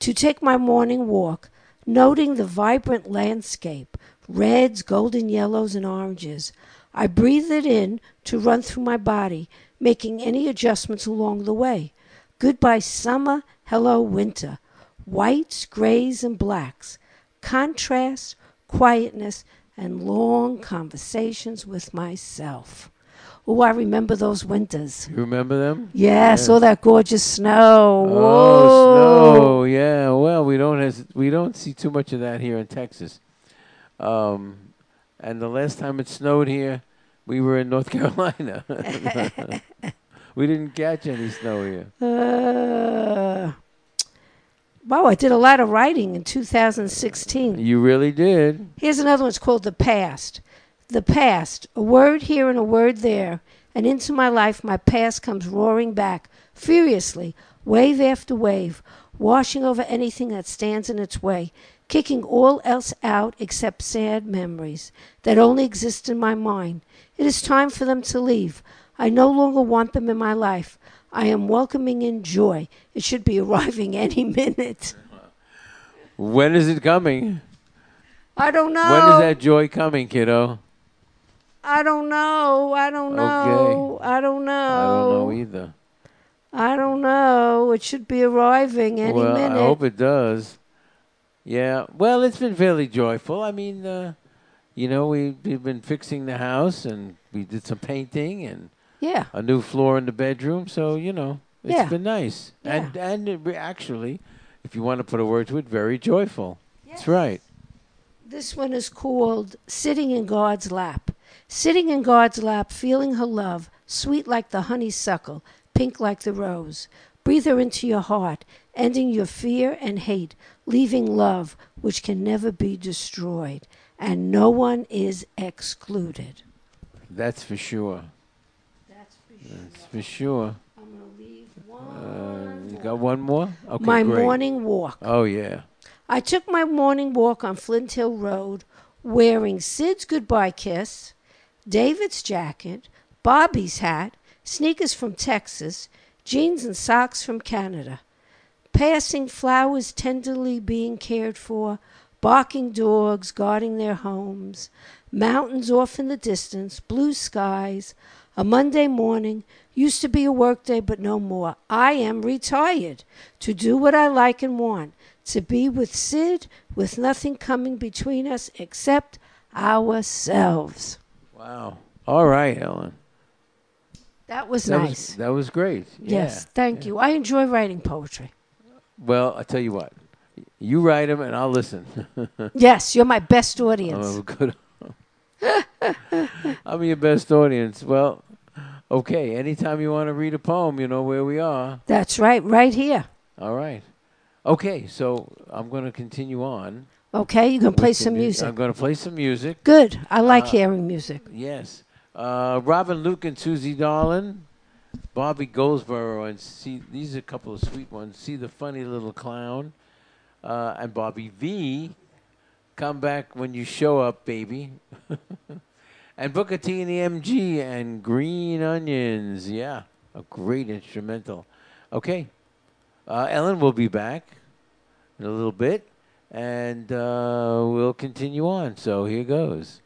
To take my morning walk, noting the vibrant landscape, reds, golden yellows, and oranges. I breathe it in to run through my body, making any adjustments along the way. Goodbye summer, hello winter. Whites, grays, and blacks. contrast, quietness, and long conversations with myself. Oh, I remember those winters. You remember them? Yes. All that gorgeous snow. Oh, snow! Yeah. Well, we don't see too much of that here in Texas. And the last time it snowed here, we were in North Carolina. We didn't catch any snow here. Wow, I did a lot of writing in 2016. You really did. Here's another one. It's called The Past. The past, a word here and a word there, and into my life my past comes roaring back, furiously, wave after wave, washing over anything that stands in its way, kicking all else out except sad memories that only exist in my mind. It is time for them to leave. I no longer want them in my life. I am welcoming in joy. It should be arriving any minute. When is it coming? I don't know. When is that joy coming, kiddo? I don't know. I don't know. Okay. I don't know. I don't know either. I don't know. It should be arriving any minute. Well, I hope it does. Yeah. Well, it's been fairly joyful. I mean, we've been fixing the house, and we did some painting and a new floor in the bedroom. So, it's been nice. Yeah. And actually, if you want to put a word to it, very joyful. Yes. That's right. This one is called Sitting in God's Lap. Sitting in God's lap, feeling her love, sweet like the honeysuckle, pink like the rose. Breathe her into your heart, ending your fear and hate, leaving love which can never be destroyed, and no one is excluded. That's for sure. That's for sure. I'm going to leave one more. You got one more? Okay, my great. Morning walk. Oh, yeah. I took my morning walk on Flint Hill Road wearing Sid's goodbye kiss, David's jacket, Bobby's hat, sneakers from Texas, jeans and socks from Canada, passing flowers tenderly being cared for, barking dogs guarding their homes, mountains off in the distance, blue skies. A Monday morning, used to be a work day, but no more. I am retired to do what I like and want. To be with Sid, with nothing coming between us except ourselves. Wow. All right, Ellen. That was nice. That was great. Yes, thank you. I enjoy writing poetry. Well, I'll tell you what. You write them and I'll listen. Yes, you're my best audience. Oh, good. I'm your best audience. Well, okay. Anytime you want to read a poem, you know where we are. That's right. Right here. All right. Okay, so I'm going to continue on. Okay, you're going to play some music. I'm going to play some music. Good. I like hearing music. Yes. Robin Luke and Susie Darlin, Bobby Goldsboro, and these are a couple of sweet ones. See the Funny Little Clown, and Bobby V. Come Back When You Show Up, Baby. And Booker T and the MG and Green Onions. Yeah, a great instrumental. Okay. Ellen will be back in a little bit, and we'll continue on. So here goes.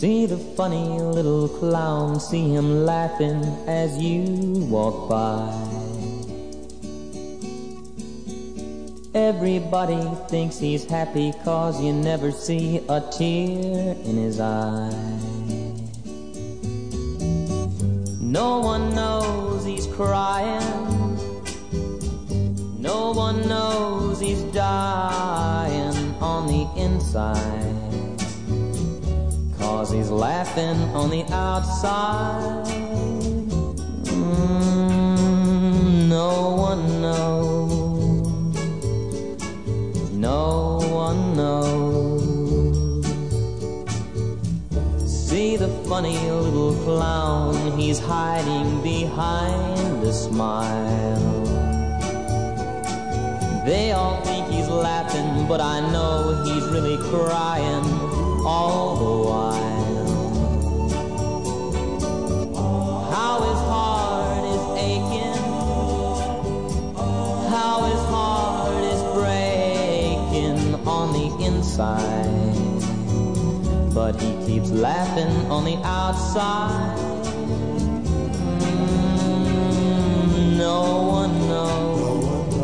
See the funny little clown, see him laughing as you walk by. Everybody thinks he's happy, 'cause you never see a tear in his eye. No one knows he's crying, no one knows he's dying on the inside, 'cause he's laughing on the outside. No one knows, no one knows. See the funny little clown, he's hiding behind a smile. They all think he's laughing, but I know he's really crying all the while. How his heart is aching, how his heart is breaking on the inside, but he keeps laughing on the outside. No one knows,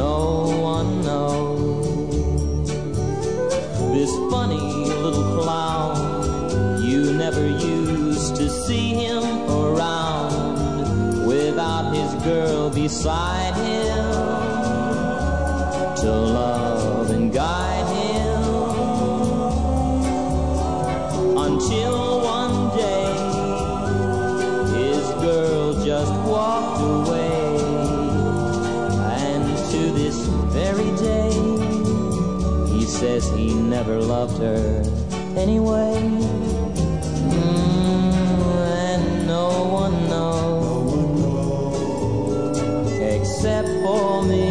no one knows. This funny little clown, you never used to see him around without his girl beside him to love and guide him, until one day his girl just walked away. Every day he says he never loved her anyway. And no one knows except for me,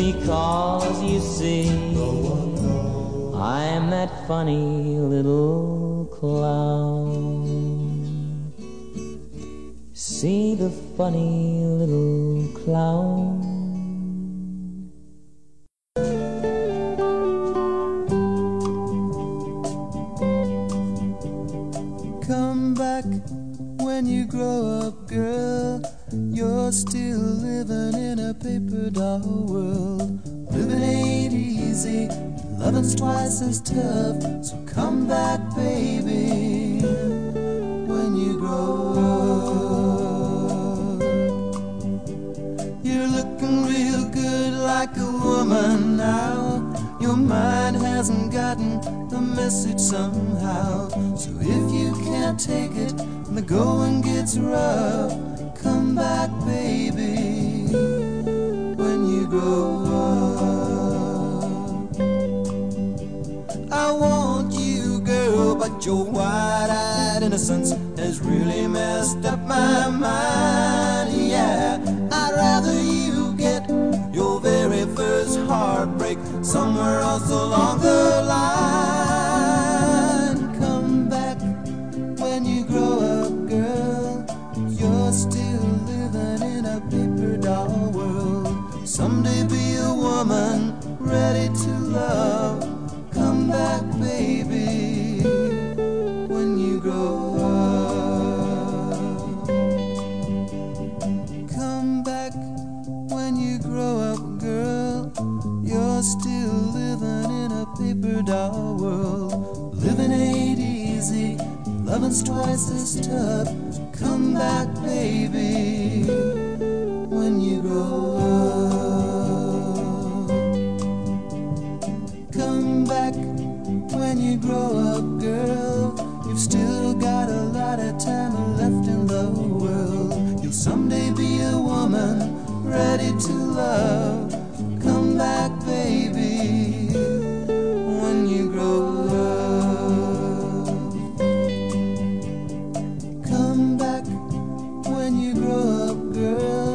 because you see, I'm that funny little clown. See the funny little clown. Come back when you grow up, girl. You're still living in a paper doll world. Living ain't easy, loving's twice as tough. So come back, baby, when you grow up. You're looking real good like a woman now. Your mind hasn't gotten the message somehow. So if you can't take it and the going gets rough, come back, baby, when you grow up. I want you, girl, but your wide-eyed innocence has really messed up my mind, yeah. I'd rather you get your very first heartbreak somewhere else along the line. Come back when you grow up, girl. You're still living in a paper doll world. Someday be a woman ready to love. Come back, baby, when you grow up. You're still living in a paper doll world. Living ain't easy, loving's twice as tough. Come back, baby, when you grow up. Come back when you grow up, girl. You've still got a lot of time left in the world. You'll someday be a woman ready to love. Come back, baby, when you grow up. Come back when you grow up, girl.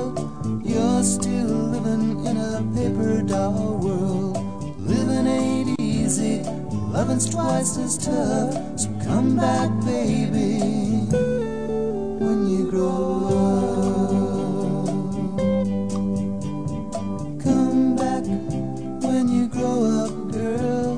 You're still living in a paper doll world. Living ain't easy, loving's twice as tough. So come back, baby, when you grow up. Grow up, girl.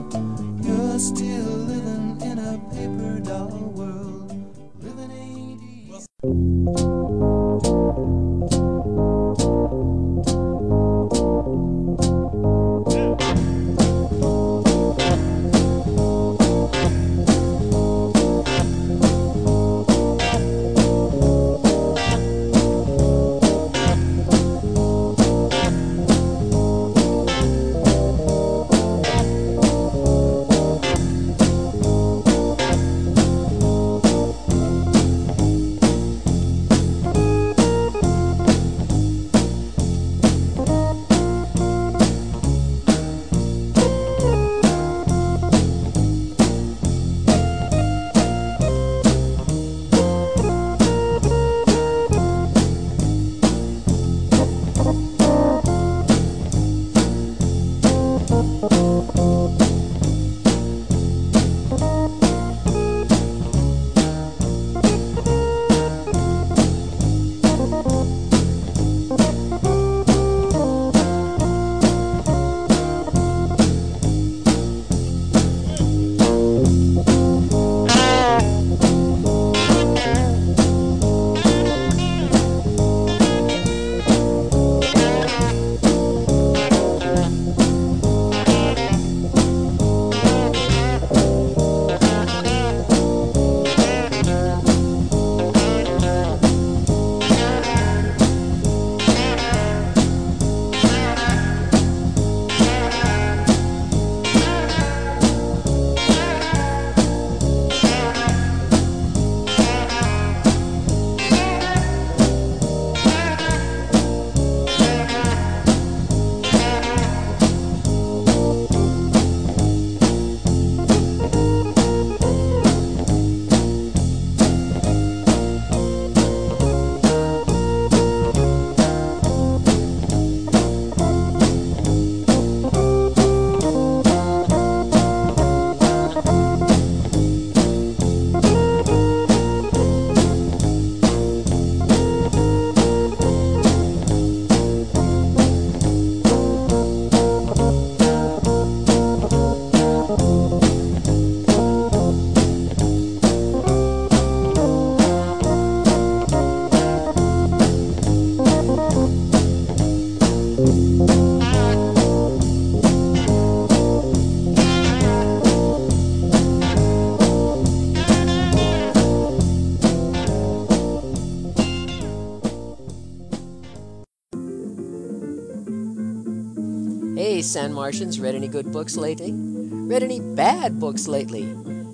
Hey, San Martians, read any good books lately? Read any bad books lately?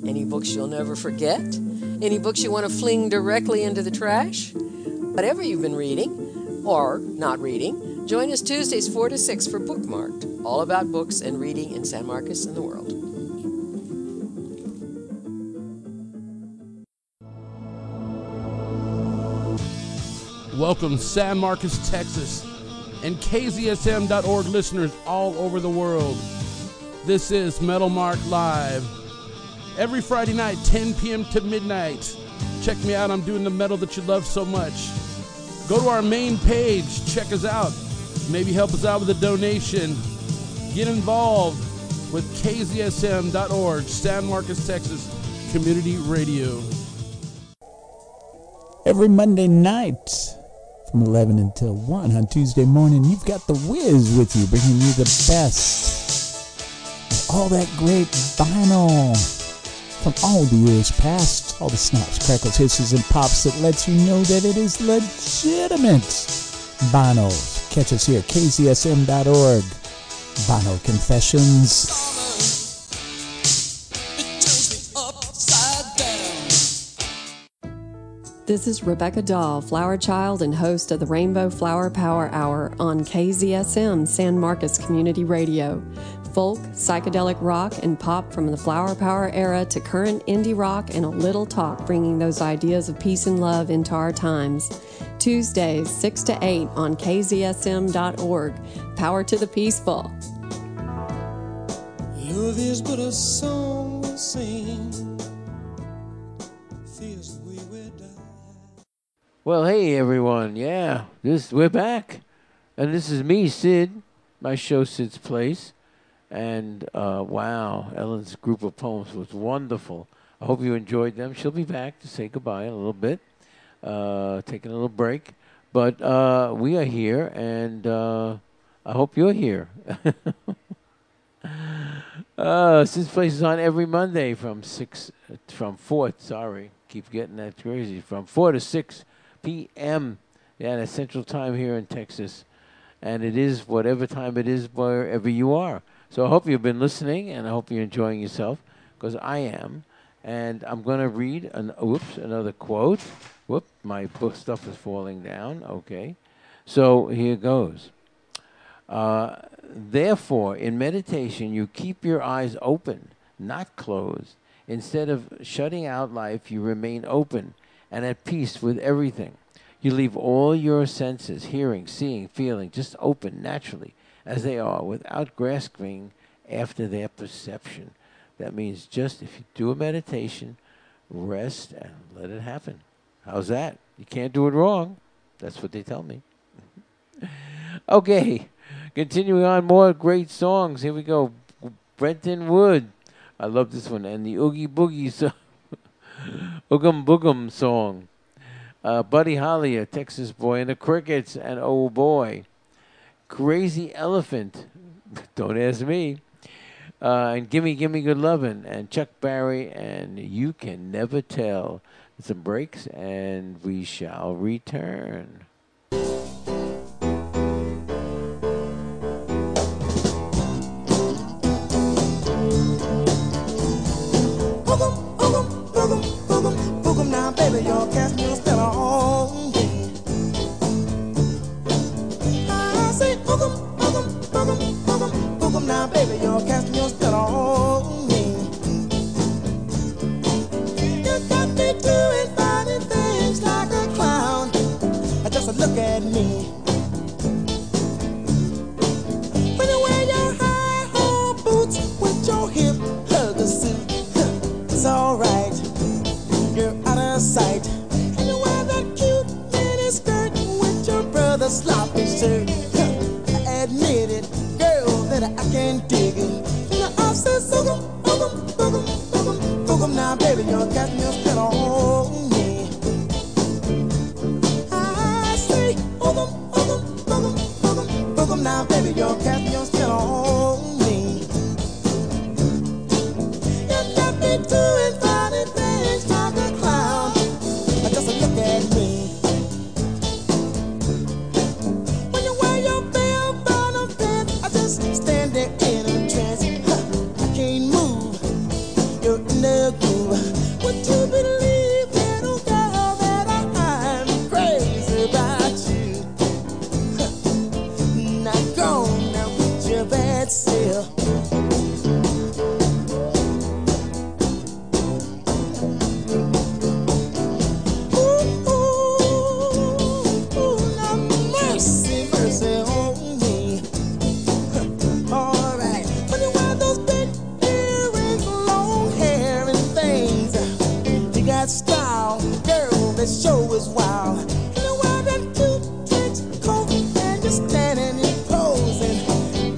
Any books you'll never forget? Any books you want to fling directly into the trash? Whatever you've been reading, or not reading, join us Tuesdays 4 to 6 for Bookmarked, all about books and reading in San Marcos and the world. Welcome, San Marcos, Texas, and KZSM.org listeners all over the world. This is Metal Mark Live. Every Friday night, 10 p.m. to midnight. Check me out. I'm doing the metal that you love so much. Go to our main page. Check us out. Maybe help us out with a donation. Get involved with KZSM.org, San Marcos, Texas Community Radio. Every Monday night, from 11 until 1 on Tuesday morning, you've got The Wiz with you, bringing you the best. All that great vinyl from all the years past, all the snaps, crackles, hisses, and pops that lets you know that it is legitimate vinyl. Catch us here, kzsm.org. Vinyl Confessions. This is Rebecca Dahl, flower child and host of the Rainbow Flower Power Hour on KZSM San Marcos Community Radio. Folk, psychedelic rock, and pop from the flower power era to current indie rock and a little talk, bringing those ideas of peace and love into our times. Tuesdays, 6 to 8 on KZSM.org. Power to the peaceful. Love is but a song we sing. Well, hey, everyone. Yeah, we're back. And this is me, Sid, my show, Sid's Place. And, wow, Ellen's group of poems was wonderful. I hope you enjoyed them. She'll be back to say goodbye in a little bit, taking a little break. But we are here, and I hope you're here. Sid's Place is on every Monday from 4 to 6. p.m. Yeah, that's Central Time here in Texas. And it is whatever time it is wherever you are. So I hope you've been listening, and I hope you're enjoying yourself, because I am. And I'm going to read another quote. My book stuff is falling down. Okay. So here goes. Therefore, in meditation, you keep your eyes open, not closed. Instead of shutting out life, you remain open and at peace with everything. You leave all your senses, hearing, seeing, feeling, just open naturally as they are, without grasping after their perception. That means just if you do a meditation, rest and let it happen. How's that? You can't do it wrong. That's what they tell me. Okay, continuing on, more great songs. Here we go. Brenton Wood. I love this one. And the Oogie Boogie song. Oogum Boogum song. Buddy Holly, a Texas boy, and the Crickets, and oh boy. Crazy Elephant, don't ask me. And Gimme Gimme Good Lovin', and Chuck Berry, and You Can Never Tell. Some breaks, and we shall return. Stand Mercy, mercy on me. All right. Wonder why those big earrings, long hair and things. You got style, girl, that show is wild. You know why that cute trench coat and you're standing and posing.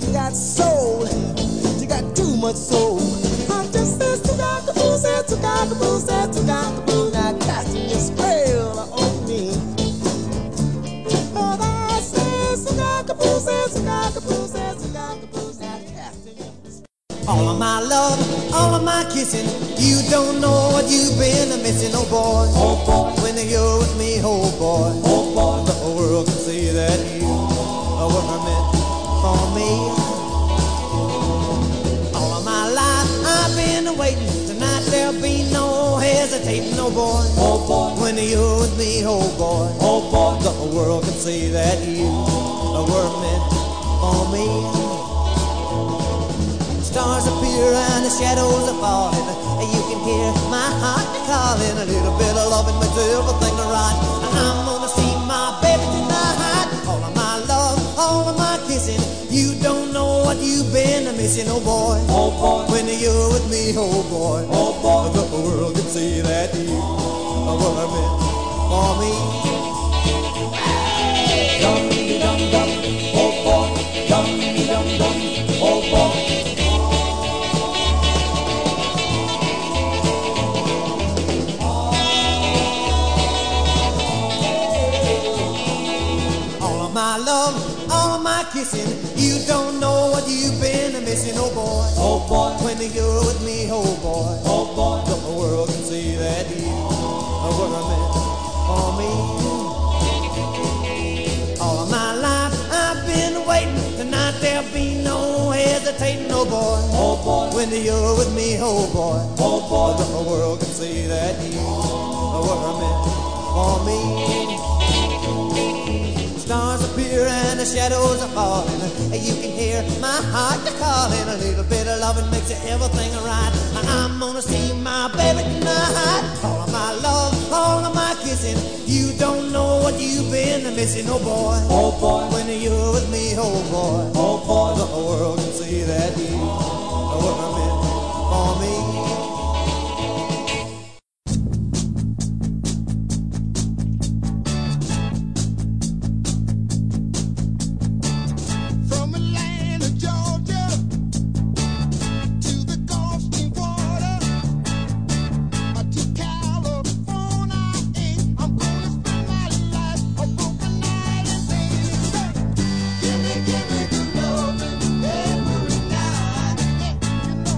You got soul, you got too much soul. I just says to God the blues, says to God the blues, says to God the blues. Now casting your spell on me. All of my love, all of my kissing, you don't know what you've been missing, oh boy. Oh boy, when you're with me, oh boy. Oh boy, the whole world can see that you were meant for me. All of my life I've been waiting. Tonight there'll be no hesitating, oh boy. Oh boy, when you're with me, oh boy. Oh boy, the whole world can see that you were meant for me. Stars appear and the shadows are falling. You can hear my heart calling. A little bit of loving makes everything right. I'm gonna see my baby tonight. All of my love, all of my kissing. You don't know what you've been missing, oh boy. Oh boy, when you're with me, oh boy. Oh boy, the world can see that you were meant for me. Dum-de-dum-dum, oh-boy, dum-de-dum-dum, oh-boy. All of my love, all of my kissing, you don't know what you've been missing, oh boy. Oh boy, when you're with me, oh boy. Oh boy, the world can see that you were meant for me. All of my life I've been waiting. Tonight there'll be no hesitating, oh boy. Oh boy, when you're with me, oh boy. Oh boy, the whole world can see that you were meant for me. Stars appear and the shadows are falling. You can hear my heart calling. A little bit of loving makes everything right. I'm gonna see my baby tonight. All of my love, all of my kissing. You don't know what you've been missing, oh boy. Oh boy, when you're with me, oh boy. Oh boy, the whole world can see that you were meant for me. From Atlanta, Georgia, to the Gulf and water, to California, I'm gonna spend my life a broken night and say, give me good loving every night. You know it's all.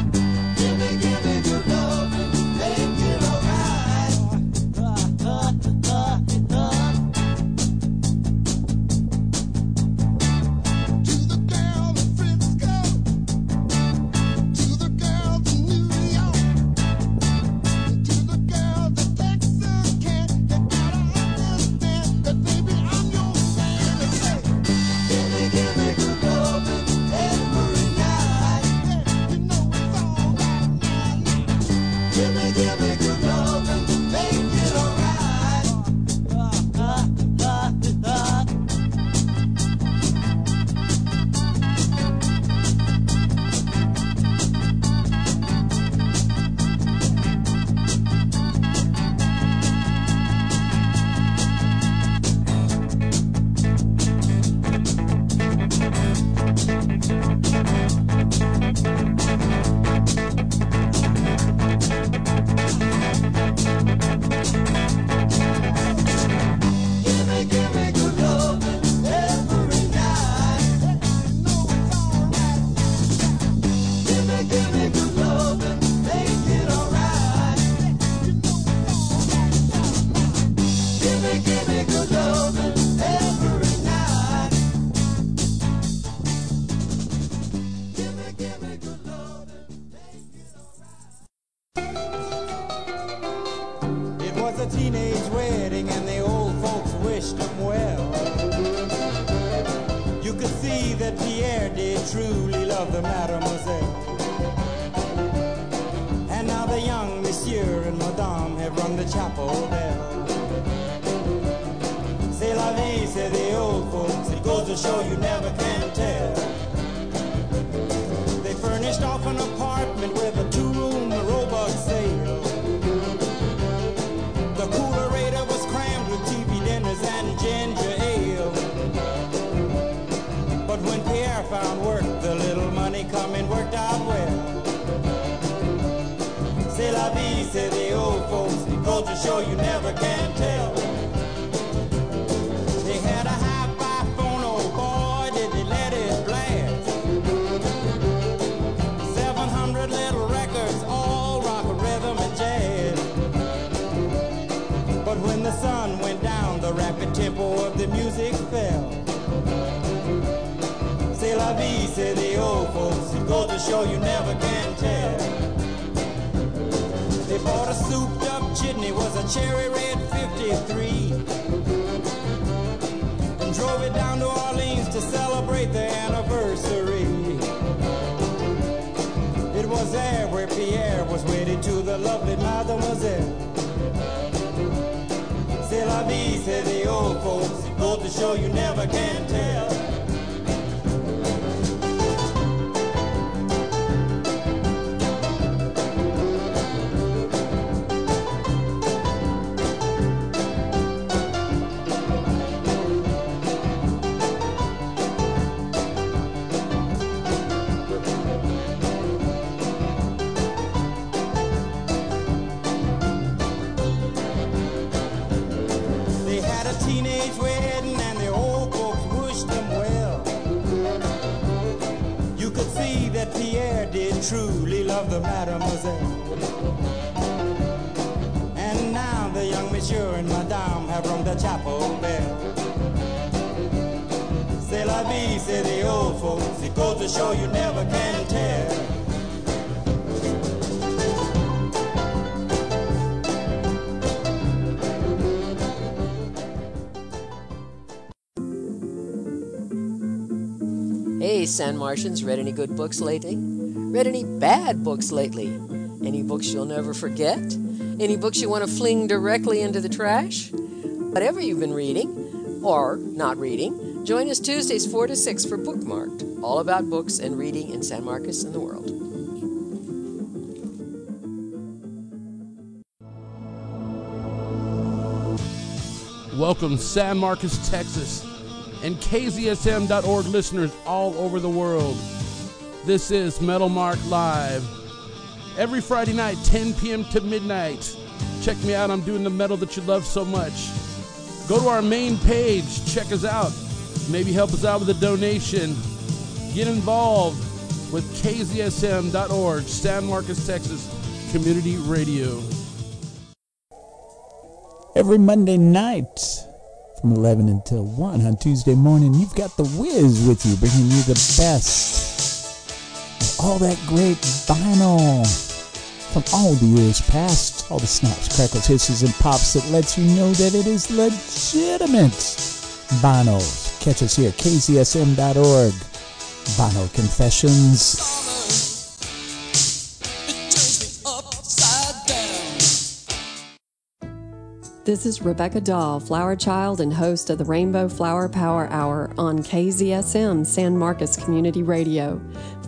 Give me good loving, make it alright. To the girl in Frisco, to the girls in New York, to the girls in Texas, you gotta understand that baby I'm your man. And say, give me good loving every night. You know it's all right now. Give me good loving, make it alright. Give me good loving every night. You know it's all right now. Give me good loving, make it alright. You know it's all right now. Give me good loving every night. Give me good loving, make it alright. It was a teenage wedding and the old folks wished him well. You could see that Pierre did truly love the mademoiselle. And now the young monsieur and madame have rung the chapel bell. Say so you never can tell. They furnished off an apartment with a two-room robot sale. The coolerator was crammed with TV dinners and ginger ale. But when Pierre found work, the little money coming worked out well. C'est la vie, say the old folks, the culture show you never can tell. They had a hi-fi phone, oh boy, did they let it blast. 700 little records, all rock, rhythm, and jazz. But when the sun went down, the rapid tempo of the music fell. C'est la vie, say the old folks, the culture show you never can tell. They bought a souped-up chitney, was a cherry red 53, and drove it down to Orleans to celebrate their anniversary. It was there where Pierre was wedded to the lovely Mademoiselle. C'est la vie, said the old folks, it goes to show you never can tell. Truly love the Mademoiselle. And now the young monsieur and madame have rung the chapel bell. C'est la vie, say the old folks, it goes to show you never can tell. Hey, San Martians, read any good books lately? Read any bad books lately? Any books you'll never forget? Any books you want to fling directly into the trash? Whatever you've been reading, or not reading, join us Tuesdays 4 to 6 for Bookmarked, all about books and reading in San Marcos and the world. Welcome, San Marcos, Texas, and KZSM.org listeners all over the world. This is Metal Mark Live. Every Friday night, 10 p.m. to midnight. Check me out. I'm doing the metal that you love so much. Go to our main page. Check us out. Maybe help us out with a donation. Get involved with KZSM.org, San Marcos, Texas Community Radio. Every Monday night, from 11 until 1 on Tuesday morning, you've got The Wiz with you, bringing you the best. All that great vinyl from all the years past, all the snaps, crackles, hisses, and pops that lets you know that it is legitimate vinyl. Catch us here, kzsm.org. Vinyl Confessions. This is Rebecca Dahl, flower child and host of the Rainbow Flower Power Hour on KZSM San Marcos Community Radio.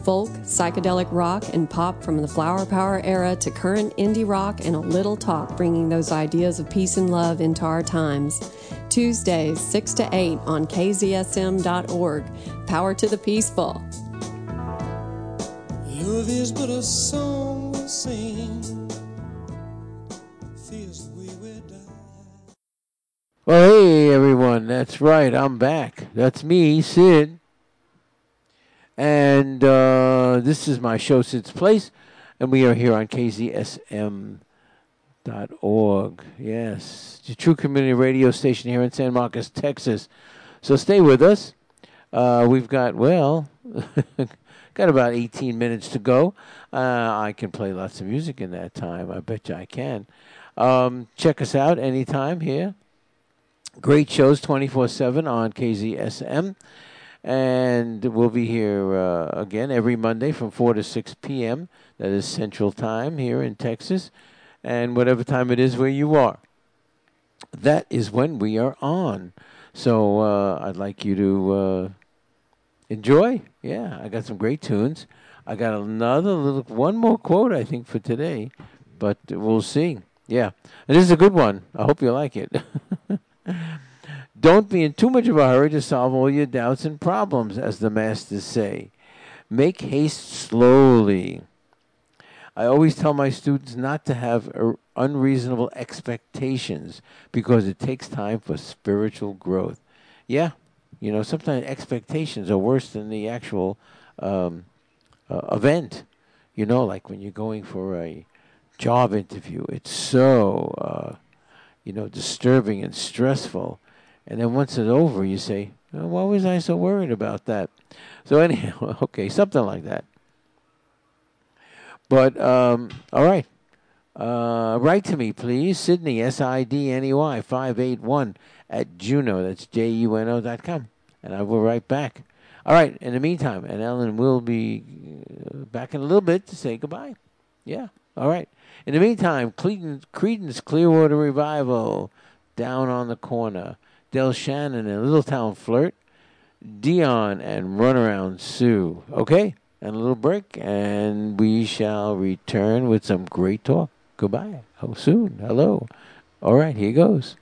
Folk, psychedelic rock, and pop from the Flower Power era to current indie rock and a little talk, bringing those ideas of peace and love into our times. Tuesdays, 6 to 8 on KZSM.org. Power to the peaceful. Love is but a song we sing. Feels we will die. Well, hey, everyone. That's right. I'm back. That's me, Sid. And this is my show, Sid's Place, and we are here on KZSM.org. Yes, it's a true community radio station here in San Marcos, Texas. So stay with us. We've got, well, got about 18 minutes to go. I can play lots of music in that time. I bet you I can. Check us out anytime here. Great shows 24/7 on KZSM. And we'll be here again every Monday from 4 to 6 p.m. That is Central Time here in Texas. And whatever time it is where you are. That is when we are on. So I'd like you to enjoy. Yeah, I got some great tunes. I got one more quote, I think, for today, but we'll see. Yeah, and this is a good one. I hope you like it. Don't be in too much of a hurry to solve all your doubts and problems, as the masters say. Make haste slowly. I always tell my students not to have unreasonable expectations because it takes time for spiritual growth. Yeah, sometimes expectations are worse than the actual event. Like when you're going for a job interview, it's so, disturbing and stressful. And then once it's over, you say, oh, why was I so worried about that? So anyhow, okay, something like that. But, all right. Write to me, please. Sidney, S-I-D-N-E-Y, 581 at Juno. That's Juno.com. And I will write back. All right. In the meantime, and Ellen will be back in a little bit to say goodbye. Yeah. All right. In the meantime, Creedence Clearwater Revival, Down on the Corner, Del Shannon and Little Town Flirt, Dion and Runaround Sue. Okay? And a little break, and we shall return with some great talk. Goodbye. Oh, soon. Hello. All right, here goes.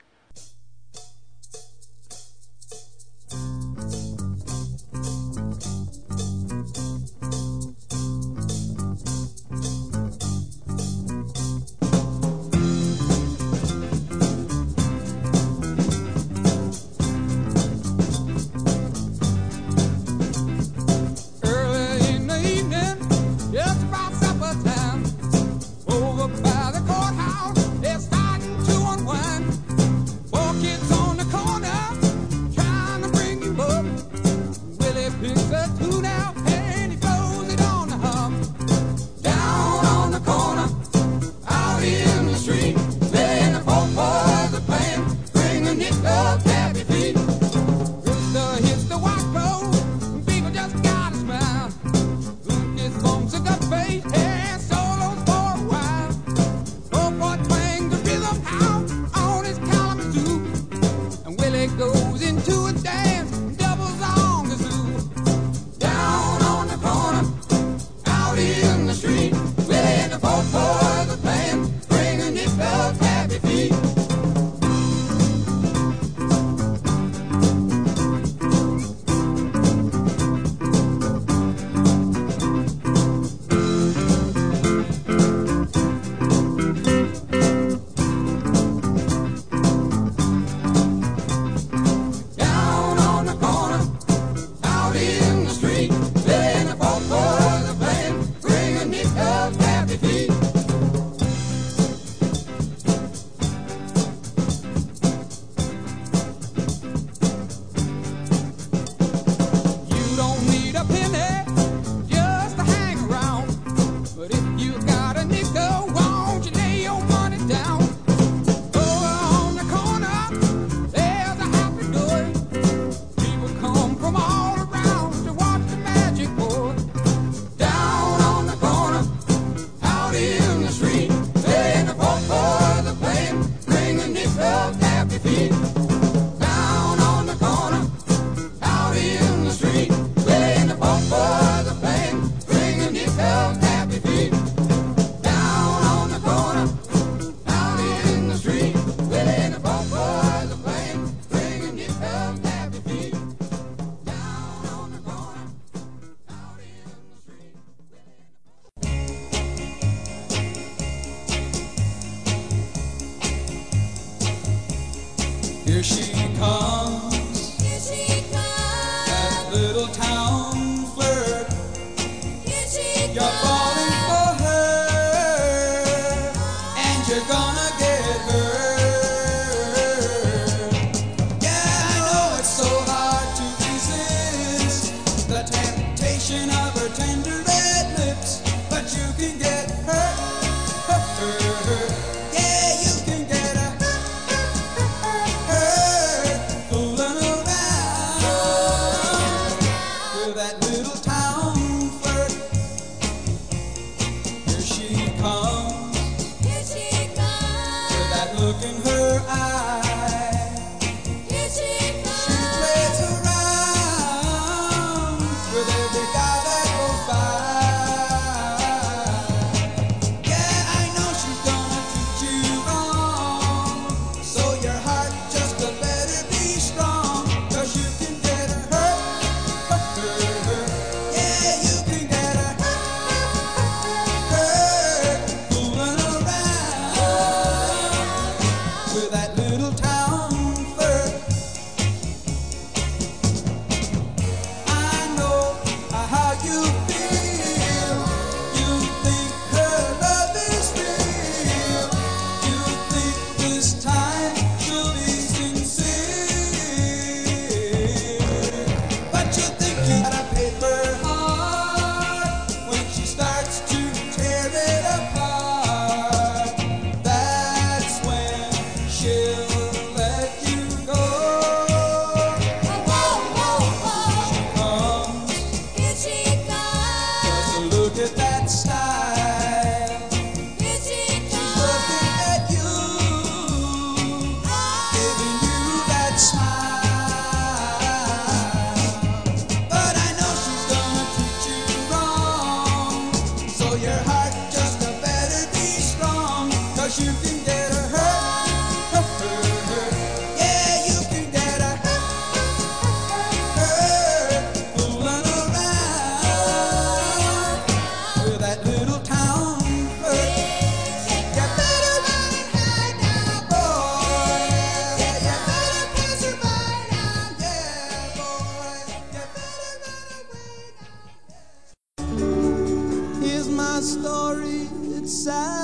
Time over by the courthouse, they're starting to unwind.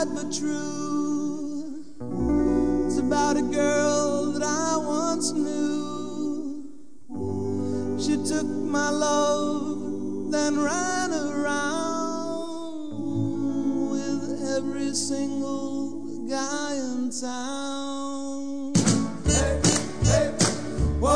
sad but true. It's about a girl that I once knew. She took my love, then ran around with every single guy in town. Hey, hey, whoa.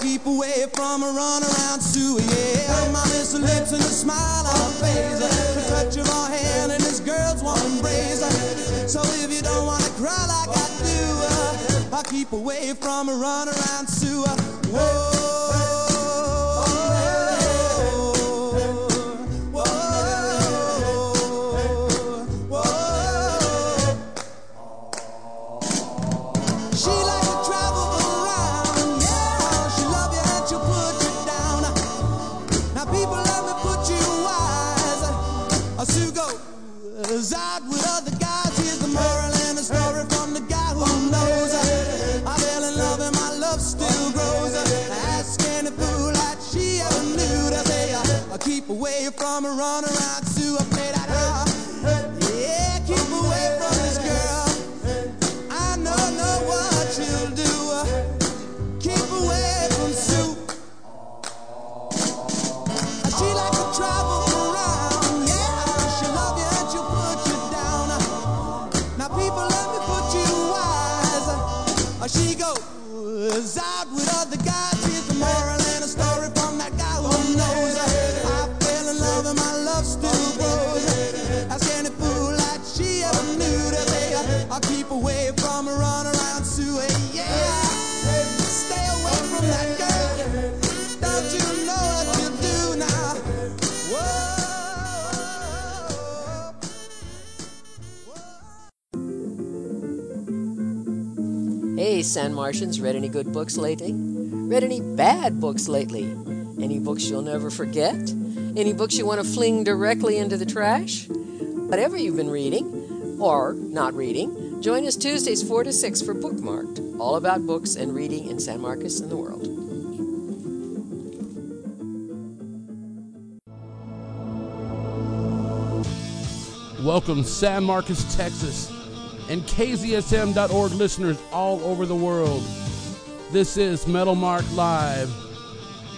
Keep away from a runaround Sue, yeah. My missing lips and a smile on her face, the touch of her hand and this girl's one embrace. So if you don't wanna cry like I do, I keep away from a runaround Sue. Whoa. Out with other guys, here's the moral and the story from the guy who knows. I fell in love and my love still grows. Ask any fool that she ever knew to say, I keep away from a runaround Sue. Yeah, keep away from this girl. I don't know what she'll do. Keep away from Sue. She likes to travel. She goes out with other guys. Here's the moral and a story from that guy who knows. I fell in love and my love still grows. Ask any fool like she ever knew to say, I keep away from a runaround Sue. Yeah, stay away from that girl. Don't you know what you do now? Whoa. Hey, San Martians, read any good books lately? Read any bad books lately? Any books you'll never forget? Any books you want to fling directly into the trash? Whatever you've been reading, or not reading, join us Tuesdays 4 to 6 for Bookmarked, all about books and reading in San Marcos and the world. Welcome, San Marcos, Texas, and KZSM.org listeners all over the world. This is Metal Mark Live.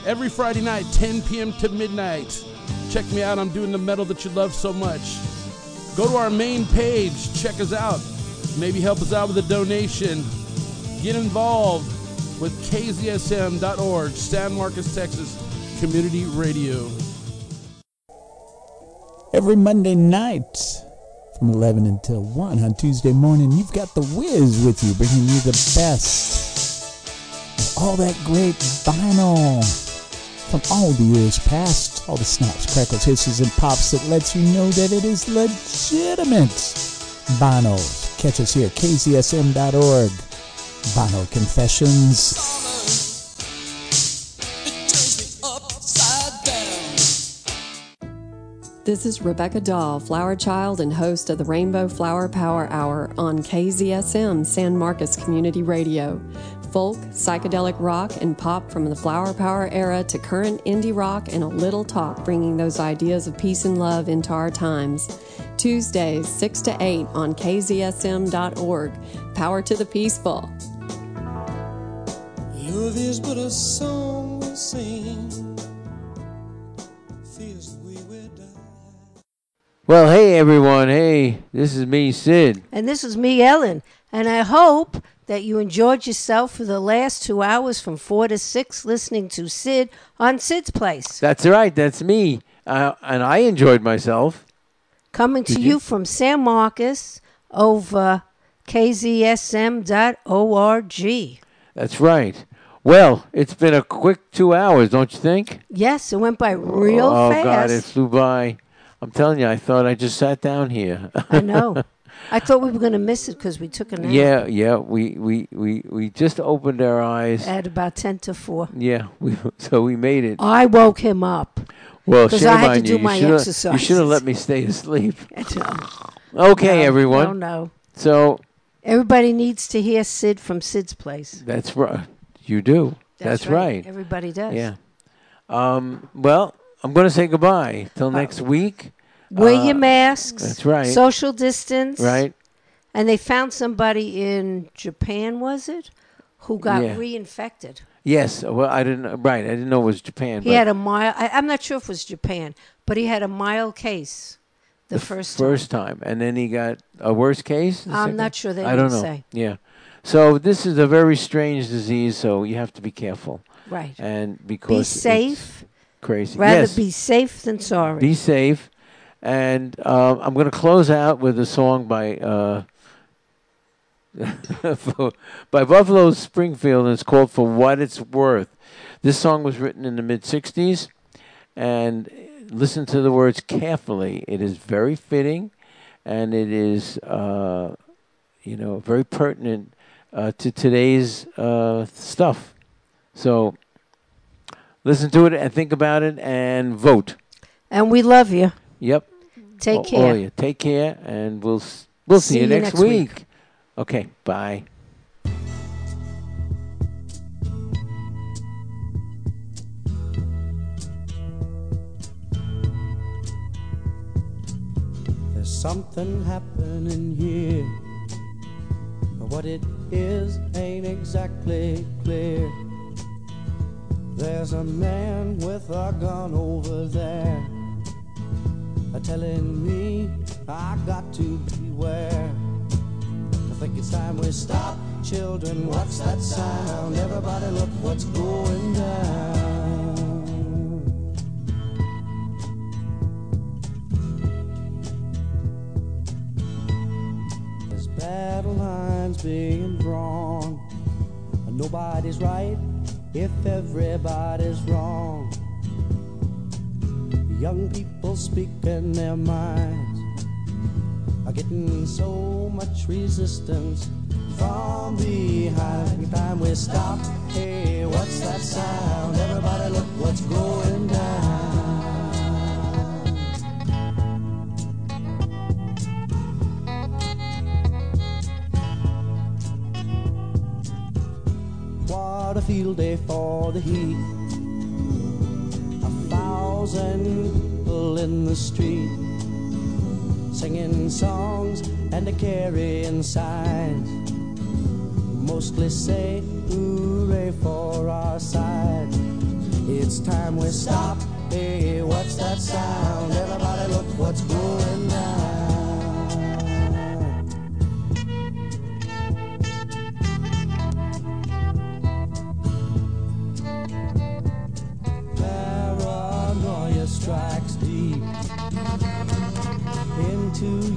Every Friday night, 10 p.m. to midnight. Check me out, I'm doing the metal that you love so much. Go to our main page, check us out. Maybe help us out with a donation. Get involved with KZSM.org, San Marcos, Texas, Community Radio. Every Monday night, from 11 until 1 on Tuesday morning, you've got The Wiz with you, bringing you the best of all that great vinyl from all the years past, all the snaps, crackles, hisses, and pops that lets you know that it is legitimate vinyl. Catch us here, KZSM.org, Vinyl Confessions. This is Rebecca Dahl, flower child and host of the Rainbow Flower Power Hour on KZSM San Marcos Community Radio. Folk, psychedelic rock, and pop from the flower power era to current indie rock and a little talk, bringing those ideas of peace and love into our times. Tuesdays, 6 to 8 on KZSM.org. Power to the peaceful. Love is but a song we sing. Well, hey, everyone. Hey, this is me, Sid. And this is me, Ellen. And I hope that you enjoyed yourself for the last 2 hours from 4 to 6 listening to Sid on Sid's Place. That's right. That's me. And I enjoyed myself. Coming to you from San Marcos over KZSM.org. That's right. Well, it's been a quick 2 hours, don't you think? Yes, it went by real fast. Oh, God, it flew by. I'm telling you, I thought I just sat down here. I know. I thought we were going to miss it because we took a nap. Yeah. We just opened our eyes. At about 10 to 4. Yeah, so we made it. I woke him up. Well, because I had to do my exercise. You should have let me stay asleep. Okay, everyone. No, no. So everybody needs to hear Sid from Sid's Place. That's right. You do. That's right. Everybody does. Yeah. Well, I'm going to say goodbye till next week. Wear your masks. That's right. Social distance. Right. And they found somebody in Japan, was it, who got reinfected. Yes. Well, I didn't know it was Japan. He had a mild. I'm not sure if it was Japan, but he had a mild case the first time. And then he got a worse case? I'm not sure. They didn't say. Yeah. So this is a very strange disease, so you have to be careful. Right. And be safe. Crazy. Rather be safe than sorry. Be safe. And I'm going to close out with a song by by Buffalo Springfield, and it's called For What It's Worth. This song was written in the mid-'60s, and listen to the words carefully. It is very fitting, and it is very pertinent to today's stuff. So listen to it and think about it and vote. And we love you. Yep. Take care. You. Take care, and we'll see you next week. Okay, bye. There's something happening here, but what it is ain't exactly clear. There's a man with a gun over there telling me I got to beware. I think it's time we stop, children. What's that sound? Everybody look what's going down. There's battle lines being drawn, and nobody's right if everybody's wrong. Young people speaking their minds are getting so much resistance from behind. Every time we stop, hey, what's that sound? Everybody look what's going down. What a field day for the heat. 1,000 people in the street singing songs and a carrying signs, mostly say hooray for our side. It's time we stop. Hey, what's that sound? Everybody look what's going down. Strikes deep into